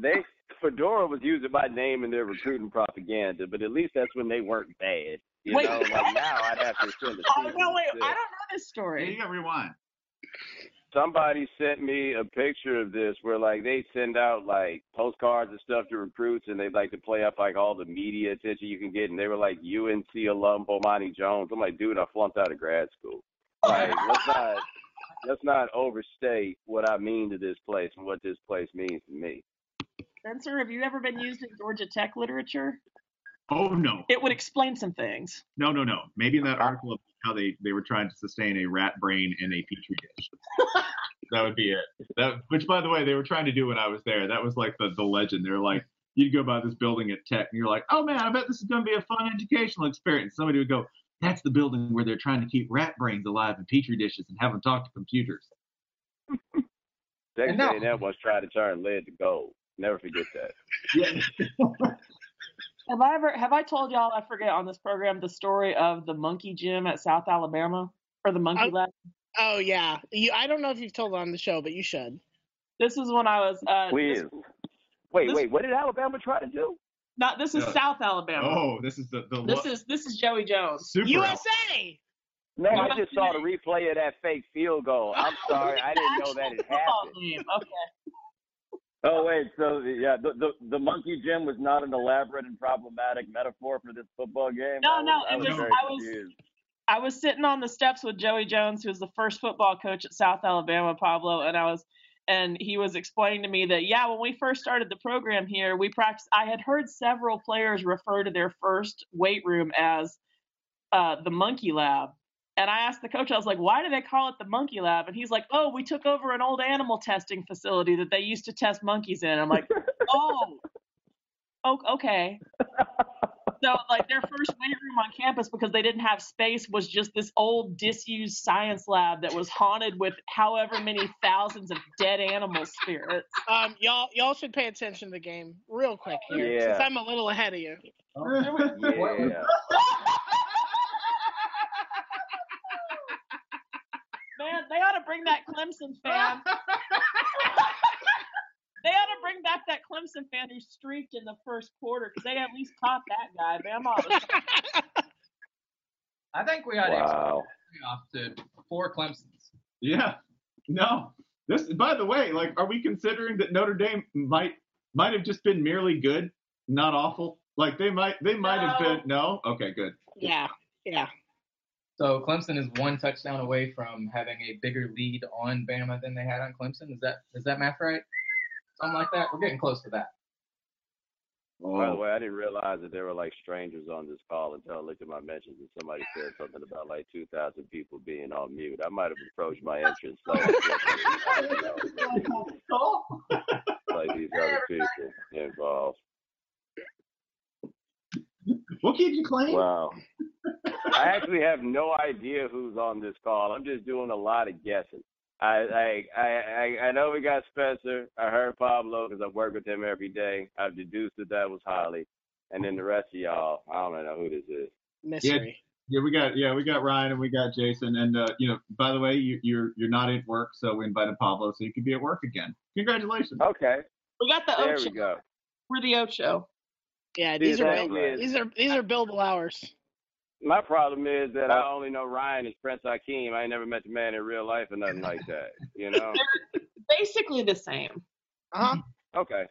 They Fedora was using my name in their recruiting propaganda, but at least that's when they weren't bad. You wait. know, like now I'd have to send a oh, no, wait, I don't know this story. Yeah, you gotta rewind. Somebody sent me a picture of this where, like, they send out, like, postcards and stuff to recruits, and they'd like to play up, like, all the media attention you can get. And they were like, U N C alum Bomani Jones. I'm like, dude, I flunked out of grad school. Like, let's not, let's not overstate what I mean to this place and what this place means to me. Spencer, have you ever been used in Georgia Tech literature? Oh, no. It would explain some things. No, no, no. Maybe in that article of how they, they were trying to sustain a rat brain in a petri dish. That would be it. That, which, by the way, they were trying to do when I was there. That was like the, the legend. They were like, you'd go by this building at Tech, and you're like, oh, man, I bet this is going to be a fun educational experience. Somebody would go, that's the building where they're trying to keep rat brains alive in petri dishes and have them talk to computers. Texas A and M was trying to turn lead to gold. Never forget that. Yeah. Have I ever? Have I told y'all? I forget on this program the story of the monkey gym at South Alabama or the monkey lab. Oh yeah, you, I don't know if you've told it on the show, but you should. This is when I was. Uh, this, wait, this, wait, what did Alabama try to do? Not this is no. South Alabama. Oh, this is the, the This lo- is this is Joey Jones. Super U S A. Out. No, I just saw the replay of that fake field goal. I'm oh, sorry, I didn't know that it happened. Game. Okay. Oh, wait, so, yeah, the, the the monkey gym was not an elaborate and problematic metaphor for this football game? No, no, I was, no, I, was, I, was I was sitting on the steps with Joey Jones, who was the first football coach at South Alabama, Pablo, and I was, and he was explaining to me that, yeah, when we first started the program here, we practiced, I had heard several players refer to their first weight room as uh, the monkey lab. And I asked the coach, I was like, why do they call it the monkey lab? And he's like, oh, we took over an old animal testing facility that they used to test monkeys in. I'm like, oh, oh okay. So, like, their first weight room on campus, because they didn't have space, was just this old disused science lab that was haunted with however many thousands of dead animal spirits. Um, y'all y'all should pay attention to the game real quick here, yeah. since I'm a little ahead of you. Yeah. Man, they ought to bring that Clemson fan. They ought to bring back that Clemson fan who streaked in the first quarter because they at least caught that guy. Man, I'm I think we ought wow. to expand the playoff to four Clemsons. Yeah. No. This, by the way, like, are we considering that Notre Dame might might have just been merely good, not awful? Like they might they might no. have been no. Okay, good. Yeah. Yeah. So Clemson is one touchdown away from having a bigger lead on Bama than they had on Clemson. Is that is that math right? Something like that. We're getting close to that. Oh. By the way, I didn't realize that there were like strangers on this call until I looked at my mentions and somebody said something about like two thousand people being on mute. I might have approached my entrance like, like these other people involved. What keeps you clean? Wow. I actually have no idea who's on this call. I'm just doing a lot of guessing. I I I, I know we got Spencer. I heard Pablo because I work with him every day. I've deduced that that was Holly, and then the rest of y'all, I don't know who this is. Mystery. Yeah, yeah we got yeah we got Ryan and we got Jason. And uh, you know, by the way, you, you're you're not at work, so we invited Pablo so you could be at work again. Congratulations. Okay. We got the there O show. We go. We're the O show. Yeah, these See, are real, is, these are these are billable hours. My problem is that I only know Ryan as Prince Hakeem. I ain't never met the man in real life or nothing like that. You know, they're basically the same. Uh huh. Okay.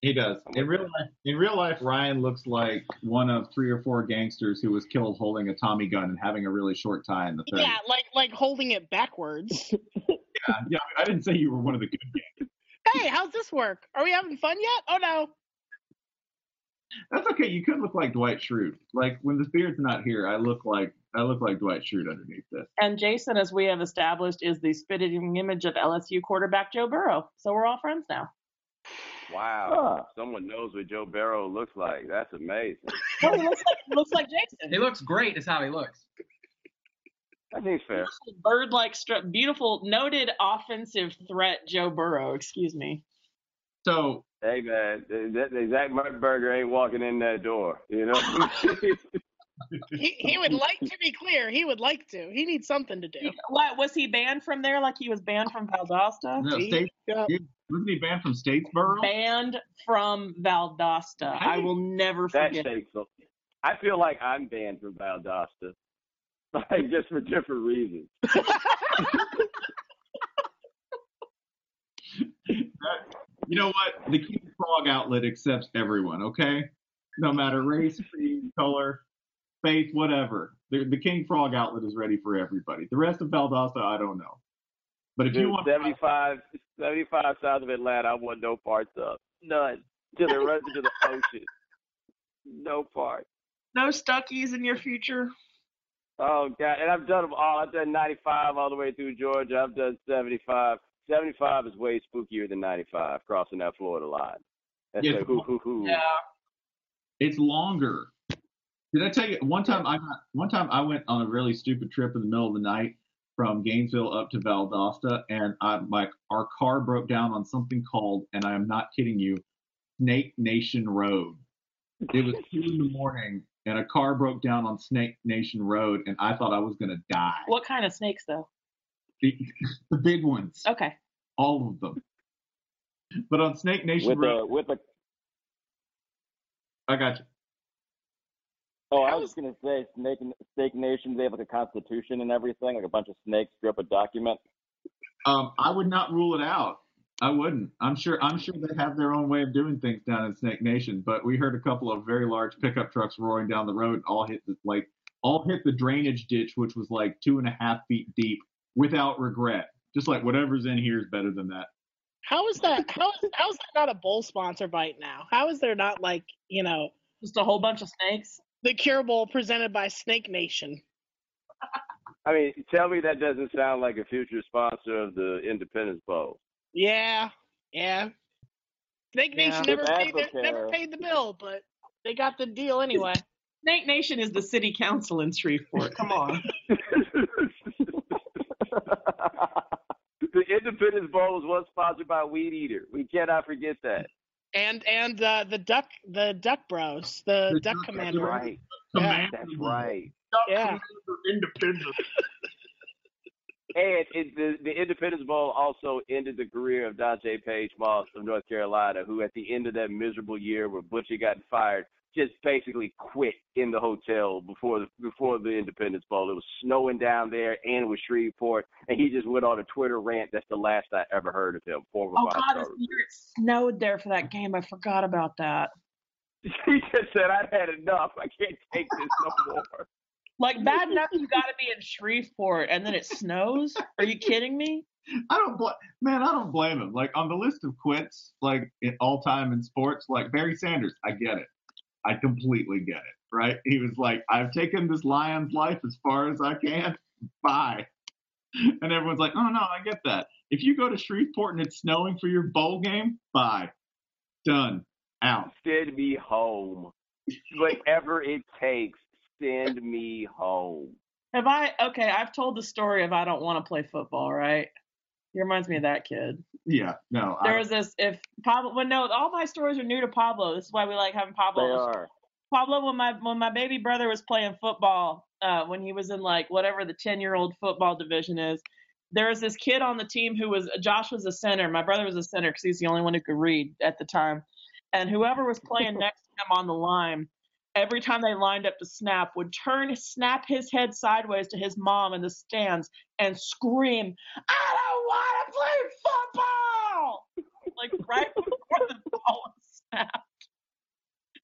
He does. In real life, in real life, Ryan looks like one of three or four gangsters who was killed holding a Tommy gun and having a really short tie in the thirties. Yeah, like like holding it backwards. yeah, yeah. I didn't say you were one of the good gangs. Hey, how's this work? Are we having fun yet? Oh no. That's okay. You could look like Dwight Schrute. Like when the beard's not here, I look like I look like Dwight Schrute underneath this. And Jason, as we have established, is the spitting image of L S U quarterback Joe Burrow. So we're all friends now. Wow. Huh. Someone knows what Joe Burrow looks like. That's amazing. Well, he looks like, looks like Jason. He looks great is how he looks. I think it's fair. Bird-like, stri- beautiful, noted offensive threat Joe Burrow. Excuse me. So. Hey, man, that, that Zach Mertberger ain't walking in that door, you know? He, he would like to be clear. He would like to. He needs something to do. He, what, was he banned from there like he was banned from Valdosta? No, State, wasn't he banned from Statesboro? Banned from Valdosta. I, I will never that forget it. I feel like I'm banned from Valdosta, like just for different reasons. You know what? The King Frog Outlet accepts everyone, okay? No matter race, creed, color, faith, whatever. The, the King Frog Outlet is ready for everybody. The rest of Valdosta, I don't know. But if Dude, you want seventy-five, seventy-five south of Atlanta, I want no parts of. None. To the rest of the ocean. No parts. No Stuckies in your future? Oh, God. And I've done them all. I've done ninety-five all the way through Georgia. I've done seventy-five. seventy-five is way spookier than ninety-five, crossing that Florida line. That's yeah, like, hoo, hoo, hoo. Yeah. It's longer. Did I tell you, one time I got, one time I went on a really stupid trip in the middle of the night from Gainesville up to Valdosta, and I like our car broke down on something called, and I am not kidding you, Snake Nation Road. It was two in the morning, and a car broke down on Snake Nation Road, and I thought I was going to die. What kind of snakes, though? The, the big ones. Okay. All of them. But on Snake Nation with Road. The, with the... I got you. Oh, I was, was going to say Snake, Snake Nation, they have like a constitution and everything, like a bunch of snakes drew up a document. Um, I would not rule it out. I wouldn't. I'm sure I'm sure they have their own way of doing things down in Snake Nation, but we heard a couple of very large pickup trucks roaring down the road and all hit the, like, all hit the drainage ditch, which was like two and a half feet deep. Without regret, just like whatever's in here is better than that. How is that? How is how is that not a bowl sponsor bite now? How is there not like you know just a whole bunch of snakes? The Cure Bowl presented by Snake Nation. I mean, tell me that doesn't sound like a future sponsor of the Independence Bowl. Yeah, yeah. Snake yeah. Nation never paid, their, never paid the bill, but they got the deal anyway. Snake Nation is the city council in Shreveport. Come on. The Independence Bowl was once sponsored by Weed Eater. We cannot forget that. And and uh, the duck the duck bros, the, the duck, duck commander. That's right. Commander. Yeah. That's right. Duck yeah. Commander Independence. And it, the, the Independence Bowl also ended the career of Dante Page Moss of North Carolina, who at the end of that miserable year where Butchie got fired, just basically quit in the hotel before the before the Independence Bowl. It was snowing down there, and it was Shreveport, and he just went on a Twitter rant. That's the last I ever heard of him. Former oh, God, it snowed there for that game. I forgot about that. He just said, I've had enough. I can't take this no more. Like, bad enough you got to be in Shreveport, and then it snows? Are you kidding me? I don't bl- man, I don't blame him. Like, on the list of quits, like, in all time in sports, like, Barry Sanders, I get it. I completely get it, right? He was like, I've taken this lion's life as far as I can. Bye. And everyone's like, oh, no, I get that. If you go to Shreveport and it's snowing for your bowl game, bye. Done. Out. Send me home. Whatever it takes, send me home. Have I, okay, I've told the story of I don't want to play football, right? He reminds me of that kid. Yeah, no. There I, was this, if Pablo, well, no, all my stories are new to Pablo. This is why we like having Pablo. They are. Pablo, when my when my baby brother was playing football, uh, when he was in like whatever the ten-year-old football division is, there was this kid on the team who was, Josh was a center. My brother was a center because he was the only one who could read at the time. And whoever was playing next to him on the line, every time they lined up to snap, would turn, snap his head sideways to his mom in the stands and scream, I don't want to play football! Like, right before the ball was snapped.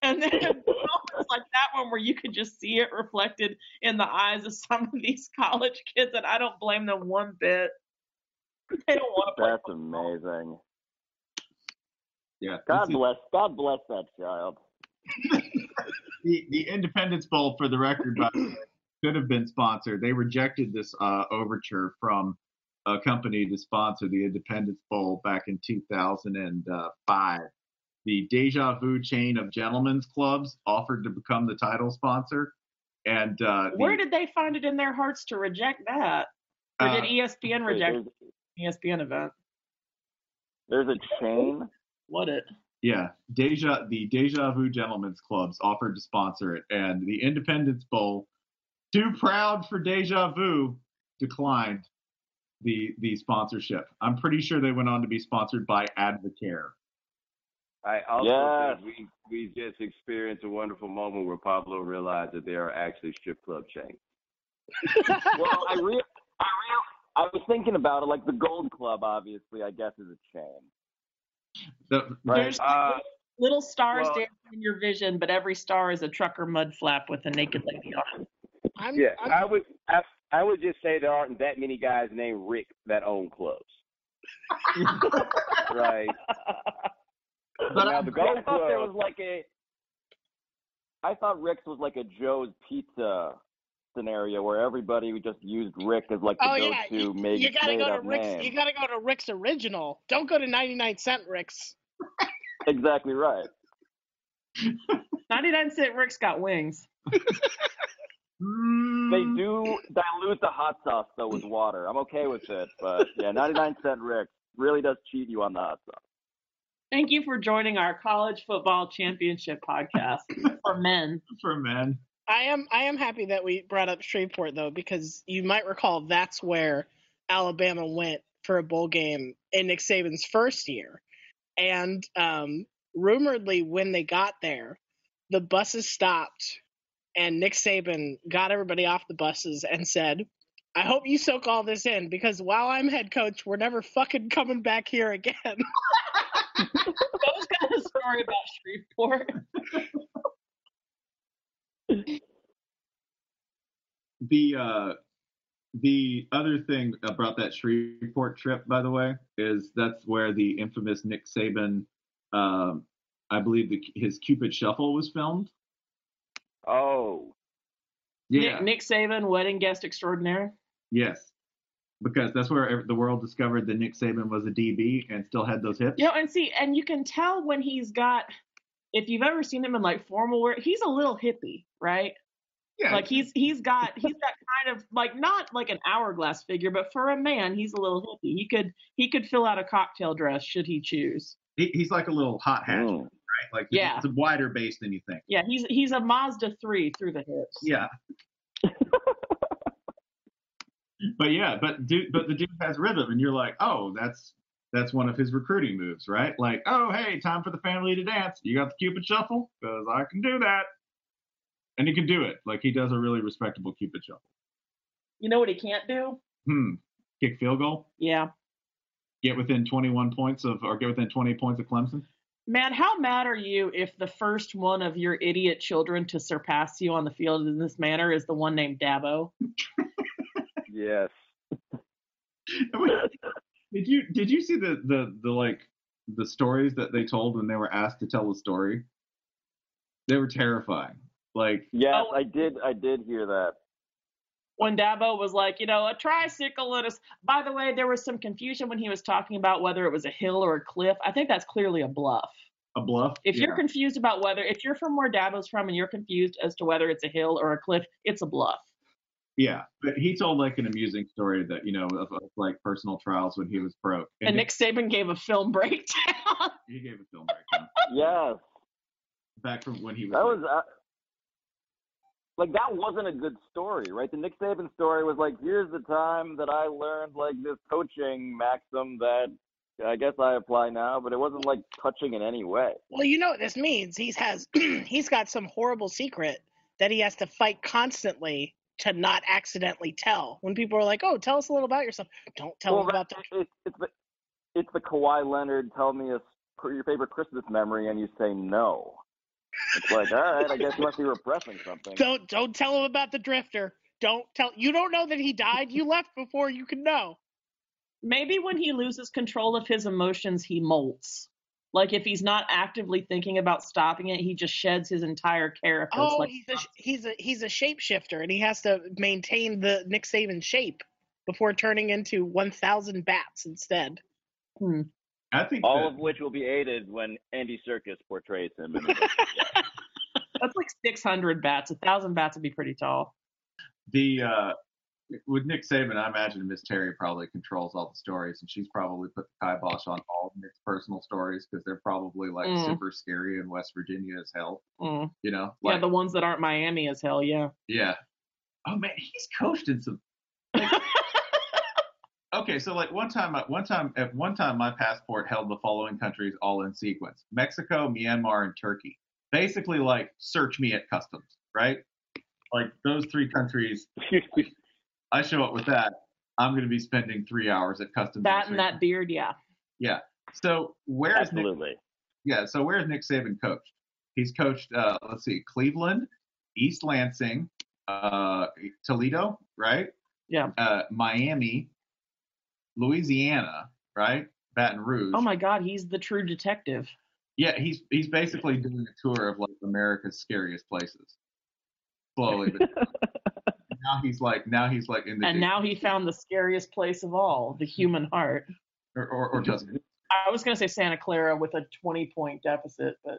And then it was like that one where you could just see it reflected in the eyes of some of these college kids, and I don't blame them one bit. They don't want to play That's football. Amazing. Yeah. God bless, God bless that child. The, the Independence Bowl, for the record, by the way, should have been sponsored. They rejected this uh, overture from a company to sponsor the Independence Bowl back in two thousand five. the Deja Vu chain of gentlemen's clubs offered to become the title sponsor. And uh, where the, did they find it in their hearts to reject that? Or did E S P N uh, reject it? E S P N event. There's a chain. What it? Yeah, Deja the Deja Vu Gentlemen's Clubs offered to sponsor it, and the Independence Bowl, too proud for Deja Vu, declined the the sponsorship. I'm pretty sure they went on to be sponsored by Advocare. I also yeah. think we we just experienced a wonderful moment where Pablo realized that there are actually strip club chains. well, I real I real I was thinking about it, like the Gold Club, obviously, I guess, is a chain. The, right. There's uh, little stars well, dancing in your vision, but every star is a trucker mud flap with a naked lady on it. I'm, yeah, I'm, I would I, I would just say there aren't that many guys named Rick that own clubs. right. But now, the Gold I thought Club, there was like a I thought Rick's was like a Joe's Pizza scenario where everybody just used Rick as like the oh, go-to yeah. you, make, you gotta go to Rick's name. You gotta go to Rick's original. Don't go to ninety-nine cent Rick's. Exactly right. ninety-nine cent Rick's got wings. They do dilute the hot sauce though with water. I'm okay with it, but yeah, ninety-nine cent Rick's really does cheat you on the hot sauce. Thank you for joining our college football championship podcast for men. For men. I am I am happy that we brought up Shreveport, though, because you might recall that's where Alabama went for a bowl game in Nick Saban's first year. And um, rumoredly, when they got there, the buses stopped, and Nick Saban got everybody off the buses and said, I hope you soak all this in, because while I'm head coach, we're never fucking coming back here again. That was kind of a story about Shreveport. The uh, the other thing about that Shreveport trip, by the way, is that's where the infamous Nick Saban, uh, I believe, the, his Cupid Shuffle was filmed. Oh, yeah, Nick, Nick Saban, wedding guest extraordinaire. Yes, because that's where the world discovered that Nick Saban was a D B and still had those hips. You know, and see, and you can tell when he's got. If you've ever seen him in like formal wear, he's a little hippie, right? Yeah. Like he's he's got he's got kind of like not like an hourglass figure, but for a man, he's a little hippie. He could he could fill out a cocktail dress should he choose. He, he's like a little hot hatchet, oh. right? Like yeah. it's a wider base than you think. Yeah, he's he's a Mazda three through the hips. Yeah. but yeah, but dude, but the dude has rhythm, and you're like, oh, that's. That's one of his recruiting moves, right? Like, oh, hey, time for the family to dance. You got the Cupid Shuffle? Because I can do that. And he can do it. Like, he does a really respectable Cupid Shuffle. You know what he can't do? Hmm. Kick field goal? Yeah. Get within twenty-one points of, or get within twenty points of Clemson? Man, how mad are you if the first one of your idiot children to surpass you on the field in this manner is the one named Dabo? Yes. Did you did you see the, the, the like the stories that they told when they were asked to tell a story? They were terrifying. Like yes, oh, I did I did hear that. When Dabo was like, you know, a tricycle and a, by the way, there was some confusion when he was talking about whether it was a hill or a cliff. I think that's clearly a bluff. A bluff? If yeah. you're confused about whether if you're from where Dabo's from and you're confused as to whether it's a hill or a cliff, it's a bluff. Yeah, but he told like an amusing story that, you know, of, of like personal trials when he was broke. And, and Nick Saban gave a film breakdown. He gave a film breakdown. Yeah. Back from when he was. That like, was uh, like that wasn't a good story, right? The Nick Saban story was like, here's the time that I learned like this coaching maxim that I guess I apply now, but it wasn't like touching in any way. Well, you know what this means? He's has he's got some horrible secret that he has to fight constantly. To not accidentally tell when people are like, "Oh, tell us a little about yourself." Don't tell well, them about that. It's, it's the it's the Kawhi Leonard. Tell me a, your favorite Christmas memory, and you say no. It's like, all right, I guess you must be repressing something. Don't don't tell him about the Drifter. Don't tell. You don't know that he died. You left before you could know. Maybe when he loses control of his emotions, he molts. Like if he's not actively thinking about stopping it, he just sheds his entire carapace. Oh, like he's a, he's a he's a shapeshifter, and he has to maintain the Nick Saban shape before turning into one thousand bats instead. Hmm. I think all that, of which will be aided when Andy Serkis portrays him. In the That's like six hundred bats. A thousand bats would be pretty tall. The uh, with Nick Saban, I imagine Miss Terry probably controls all the stories, and she's probably put the kibosh on all Nick's personal stories because they're probably like mm. super scary in West Virginia as hell. Mm. You know, like, yeah, the ones that aren't Miami as hell. Yeah. Yeah. Oh man, he's coached in some. Like, okay, so like one time, one time, at one time, my passport held the following countries all in sequence: Mexico, Myanmar, and Turkey. Basically, like search me at customs, right? Like those three countries. I show up with that. I'm going to be spending three hours at customs. That and that beard, yeah. Yeah. So where Absolutely. is Nick? Yeah. So where is Nick Saban coached? He's coached. Uh, let's see, Cleveland, East Lansing, uh, Toledo, right? Yeah. Uh, Miami. Louisiana, right? Baton Rouge. Oh my God, he's the true detective. Yeah, he's he's basically doing a tour of like America's scariest places. Slowly, but now he's like now he's like in the. And dish. Now he found the scariest place of all, the human heart. Or or, or just. I was gonna say Santa Clara with a twenty-point deficit, but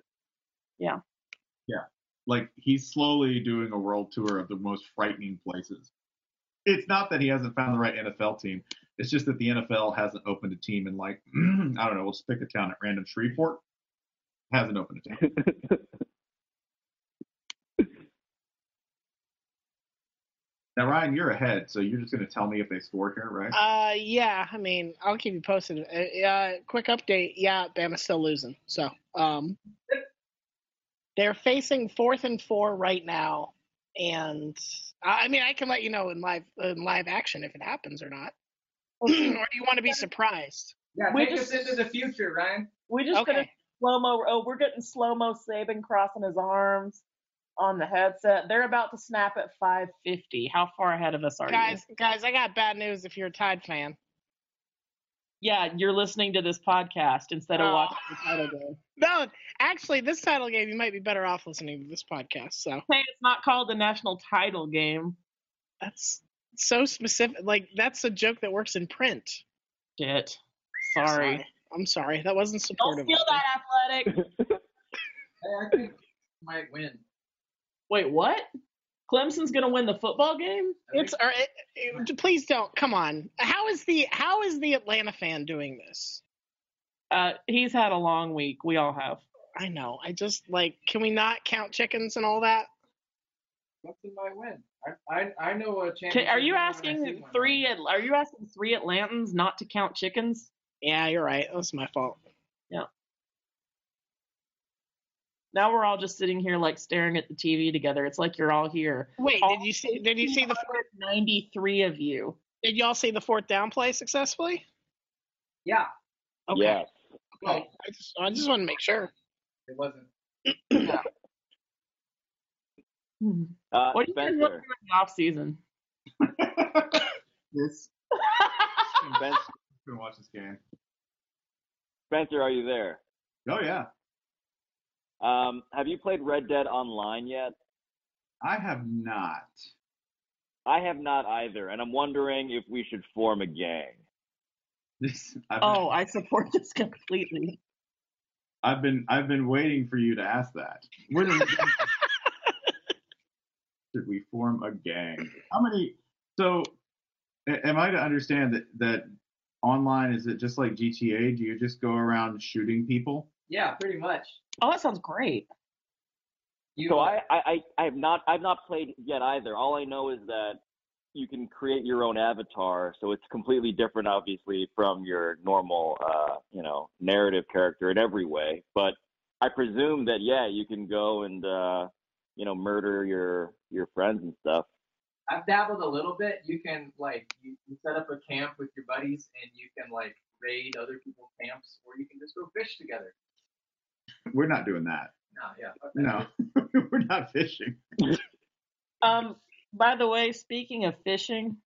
yeah. Yeah, like he's slowly doing a world tour of the most frightening places. It's not that he hasn't found the right N F L team. It's just that the N F L hasn't opened a team in like, I don't know, we'll just pick a town at random. Shreveport hasn't opened a team. Now, Ryan, you're ahead, so you're just going to tell me if they score here, right? Uh, yeah, I mean, I'll keep you posted. Uh, quick update, yeah, Bama's still losing. So um, they're facing fourth and four right now. And I mean, I can let you know in live in live action if it happens or not. Or do you want to be surprised? Yeah, we just into the future, Ryan. We just okay. gonna slow mo. Oh, we're getting slow mo. Saban crossing his arms on the headset. They're about to snap at five fifty. How far ahead of us are guys, you guys? Guys, I got bad news. If you're a Tide fan, yeah, you're listening to this podcast instead of oh. watching the title game. No, actually, this title game, you might be better off listening to this podcast. So hey, it's not called the national title game. That's so specific. Like, that's a joke that works in print. Shit. Sorry. sorry. I'm sorry. That wasn't supportive. Don't steal that, Athletic. Hey, I think we might win. Wait, what? Clemson's gonna win the football game? It's or, it, it, please don't. Come on. How is the how is the Atlanta fan doing this? Uh, he's had a long week. We all have. I know. I just like. Can we not count chickens and all that? Clemson might win. I I, I know a chance. Are you asking three? Are you asking three Atlantans not to count chickens? Yeah, you're right. That was my fault. Yeah. Now we're all just sitting here like staring at the T V together. It's like you're all here. Wait, all did you see? Did you see the ninety-three of you? Did y'all see the fourth down play successfully? Yeah. Okay. Yeah. Okay. I just I just want to make sure. It wasn't. Yeah. Uh, what do you guys look for in the off season? This. Spencer, I'm gonna watch this game. Spencer, are you there? Oh yeah. Um, have you played Red Dead Online yet? I have not. I have not either, and I'm wondering if we should form a gang. This, oh, I support this completely. I've been I've been waiting for you to ask that. We're the, should we form a gang? How many? So, am I to understand that that online is it just like G T A? Do you just go around shooting people? Yeah, pretty much. Oh, that sounds great. You so I, I, I have not I've not played yet either. All I know is that you can create your own avatar, so it's completely different, obviously, from your normal, uh, you know, narrative character in every way. But I presume that yeah, you can go and uh, you know, murder your your friends and stuff. I've dabbled a little bit. You can like you, you set up a camp with your buddies, and you can like raid other people's camps, or you can just go fish together. We're not doing that. No, yeah. Okay. No, we're not fishing. Um. By the way, speaking of fishing,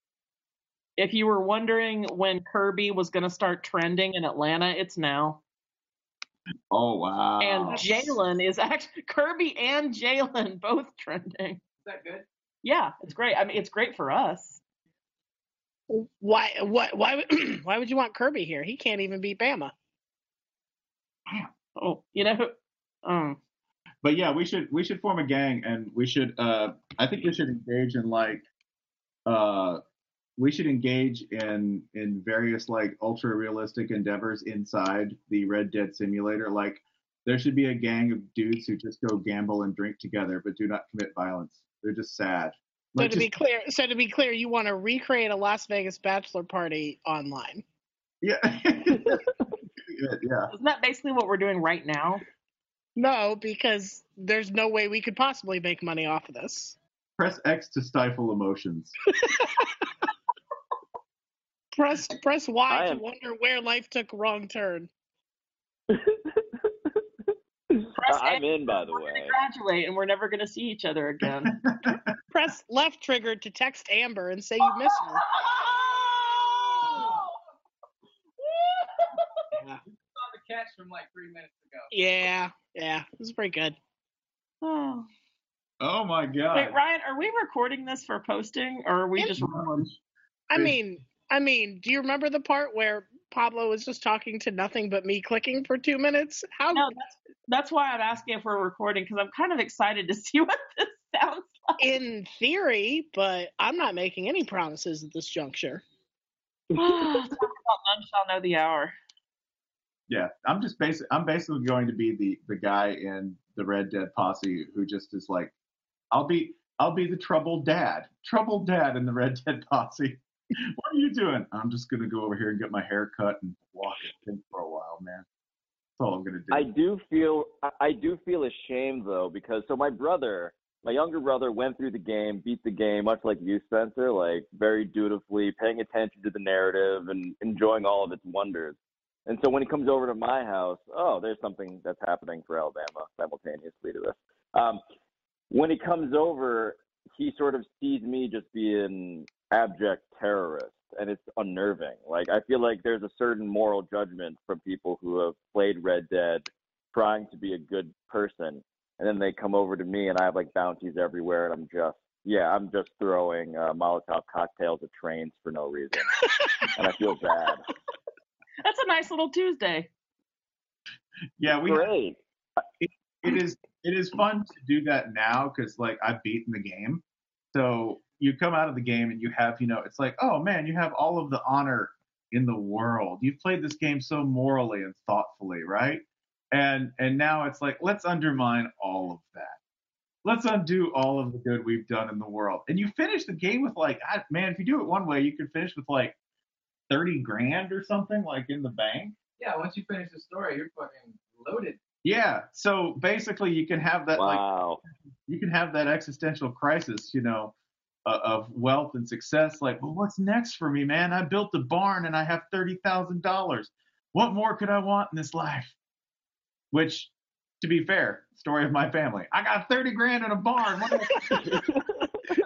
if you were wondering when Kirby was going to start trending in Atlanta, it's now. Oh, wow. And Jalen is actually – Kirby and Jalen both trending. Is that good? Yeah, it's great. I mean, it's great for us. Why, why, why, why would you want Kirby here? He can't even beat Bama. wow, oh, you know, um. But yeah, we should we should form a gang, and we should. Uh, I think we should engage in like, uh, we should engage in in various like ultra realistic endeavors inside the Red Dead Simulator. Like, there should be a gang of dudes who just go gamble and drink together, but do not commit violence. They're just sad. Like, so to just, be clear, so to be clear, you want to recreate a Las Vegas bachelor party online? Yeah. Yeah. Isn't that basically what we're doing right now? No, because there's no way we could possibly make money off of this. Press X to stifle emotions. press press Y am... to wonder where life took a wrong turn. press I'm X in, by the way. We're going to graduate, and we're never going to see each other again. Press left trigger to text Amber and say you miss her. Yeah. Catch from like three minutes ago. Yeah, yeah, this is pretty good. Oh, oh my god! Wait, Ryan, are we recording this for posting, or are we it, just? I mean, I mean, do you remember the part where Pablo was just talking to nothing but me clicking for two minutes? How? No, that's that's why I'm asking if we're recording, because I'm kind of excited to see what this sounds like. In theory, but I'm not making any promises at this juncture. Talk about none shall know the hour. Yeah, I'm just basically I'm basically going to be the, the guy in the Red Dead Posse who just is like, I'll be I'll be the troubled dad, troubled dad in the Red Dead Posse. What are you doing? I'm just gonna go over here and get my hair cut and walk and think for a while, man. That's all I'm gonna do. I do feel I do feel ashamed though, because so my brother, my younger brother, went through the game, beat the game, much like you, Spencer, like very dutifully, paying attention to the narrative and enjoying all of its wonders. And so when he comes over to my house, oh, there's something that's happening for Alabama simultaneously to this. Um, when he comes over, he sort of sees me just being abject terrorist, and it's unnerving. Like, I feel like there's a certain moral judgment from people who have played Red Dead trying to be a good person, and then they come over to me, and I have, like, bounties everywhere, and I'm just, yeah, I'm just throwing uh, Molotov cocktails at trains for no reason, and I feel bad. That's a nice little Tuesday. Yeah, we. Great. It, it is. It is fun to do that now because, like, I've beaten the game. So you come out of the game and you have, you know, it's like, oh man, you have all of the honor in the world. You've played this game so morally and thoughtfully, right? And and now it's like, let's undermine all of that. Let's undo all of the good we've done in the world. And you finish the game with like, I, man, if you do it one way, you could finish with like thirty grand or something, like, in the bank. Yeah, once you finish the story, you're fucking loaded. Yeah, so basically you can have that, wow. like, you can have that existential crisis, you know, uh, of wealth and success. Like, well, what's next for me, man? I built a barn and I have thirty thousand dollars. What more could I want in this life? Which, to be fair, story of my family. I got thirty grand in a barn. What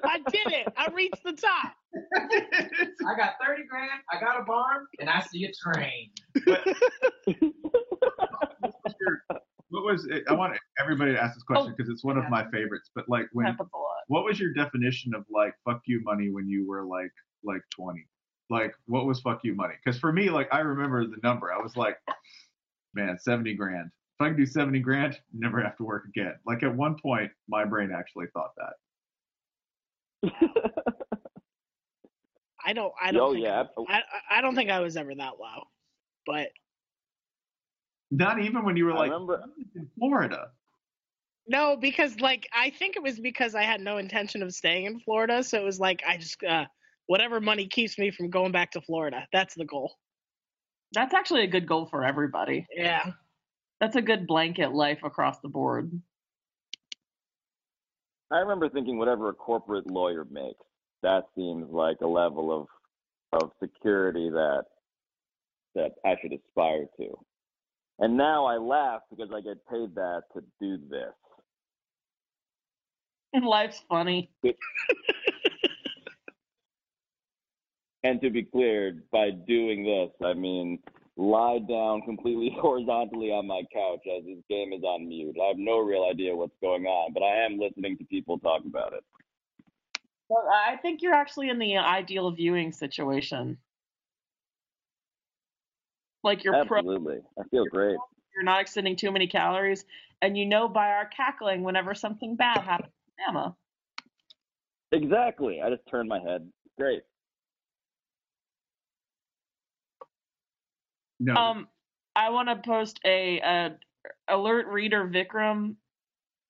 I did it. I reached the top. I got thirty grand, I got a barn, and I see a train. But, what was it? I want everybody to ask this question because oh, it's one yeah. of my favorites. But like, when what was your definition of like fuck you money when you were like like twenty? Like, what was fuck you money? Because for me, like, I remember the number. I was like, man, seventy grand. If I can do seventy grand, never have to work again. Like, at one point, my brain actually thought that. I don't. I don't. Oh, think yeah. I, I. I don't think I was ever that low, but not even when you were I like remember. in Florida. No, because like I think it was because I had no intention of staying in Florida, so it was like I just uh, whatever money keeps me from going back to Florida. That's the goal. That's actually a good goal for everybody. Yeah, that's a good blanket life across the board. I remember thinking whatever a corporate lawyer makes, that seems like a level of of security that that I should aspire to. And now I laugh because I get paid that to do this. And life's funny. And to be clear, by doing this, I mean lie down completely horizontally on my couch as this game is on mute. I have no real idea what's going on, but I am listening to people talk about it. Well, I think you're actually in the ideal viewing situation. Like, you're Absolutely. Pro- I feel you're great. Pro- you're not extending too many calories, and you know by our cackling whenever something bad happens to Alabama. Exactly. I just turned my head. Great. No. Um, I want to post a, a alert reader. Vikram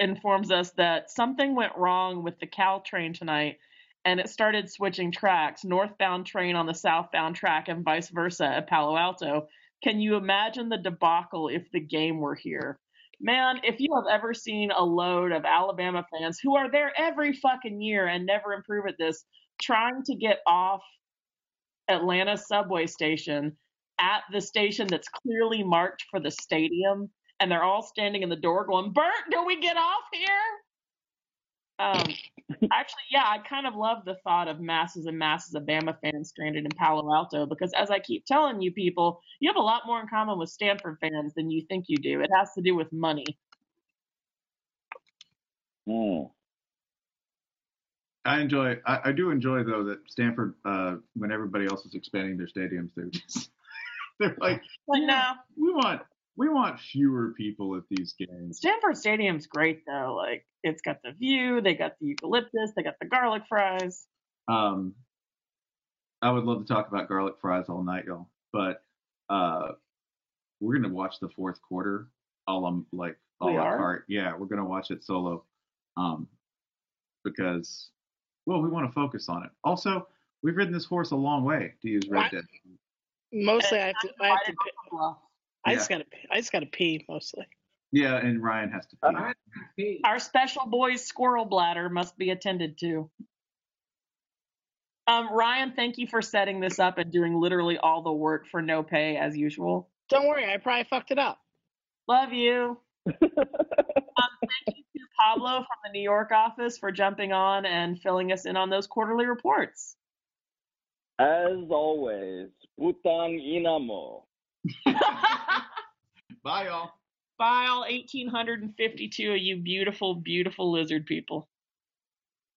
informs us that something went wrong with the Cal train tonight, and it started switching tracks. Northbound train on the southbound track, and vice versa at Palo Alto. Can you imagine the debacle if the game were here? Man, if you have ever seen a load of Alabama fans who are there every fucking year and never improve at this, trying to get off Atlanta subway station at the station that's clearly marked for the stadium, and they're all standing in the door going, Bert, do we get off here? Um, actually, yeah, I kind of love the thought of masses and masses of Bama fans stranded in Palo Alto, because as I keep telling you people, you have a lot more in common with Stanford fans than you think you do. It has to do with money. Mm. I enjoy, I, I do enjoy though that Stanford, uh, when everybody else was expanding their stadiums, they're just, they're like, like no, we want, we want fewer people at these games. Stanford Stadium's great though. Like, it's got the view, they got the eucalyptus, they got the garlic fries. Um, I would love to talk about garlic fries all night, y'all. But uh, we're gonna watch the fourth quarter. All I'm like, all we are? Heart. Yeah, we're gonna watch it solo, um, because well, we want to focus on it. Also, we've ridden this horse a long way. To use Red I, Dead. Mostly, I have to. I have to. I just yeah. gotta. I just gotta pee mostly. Yeah, and Ryan has to pee. Uh, pee. Our special boy's squirrel bladder must be attended to. Um, Ryan, thank you for setting this up and doing literally all the work for no pay as usual. Don't worry, I probably fucked it up. Love you. um, thank you to Pablo from the New York office for jumping on and filling us in on those quarterly reports. As always, putang inamo. Bye, y'all. By all eighteen fifty-two of you beautiful, beautiful lizard people.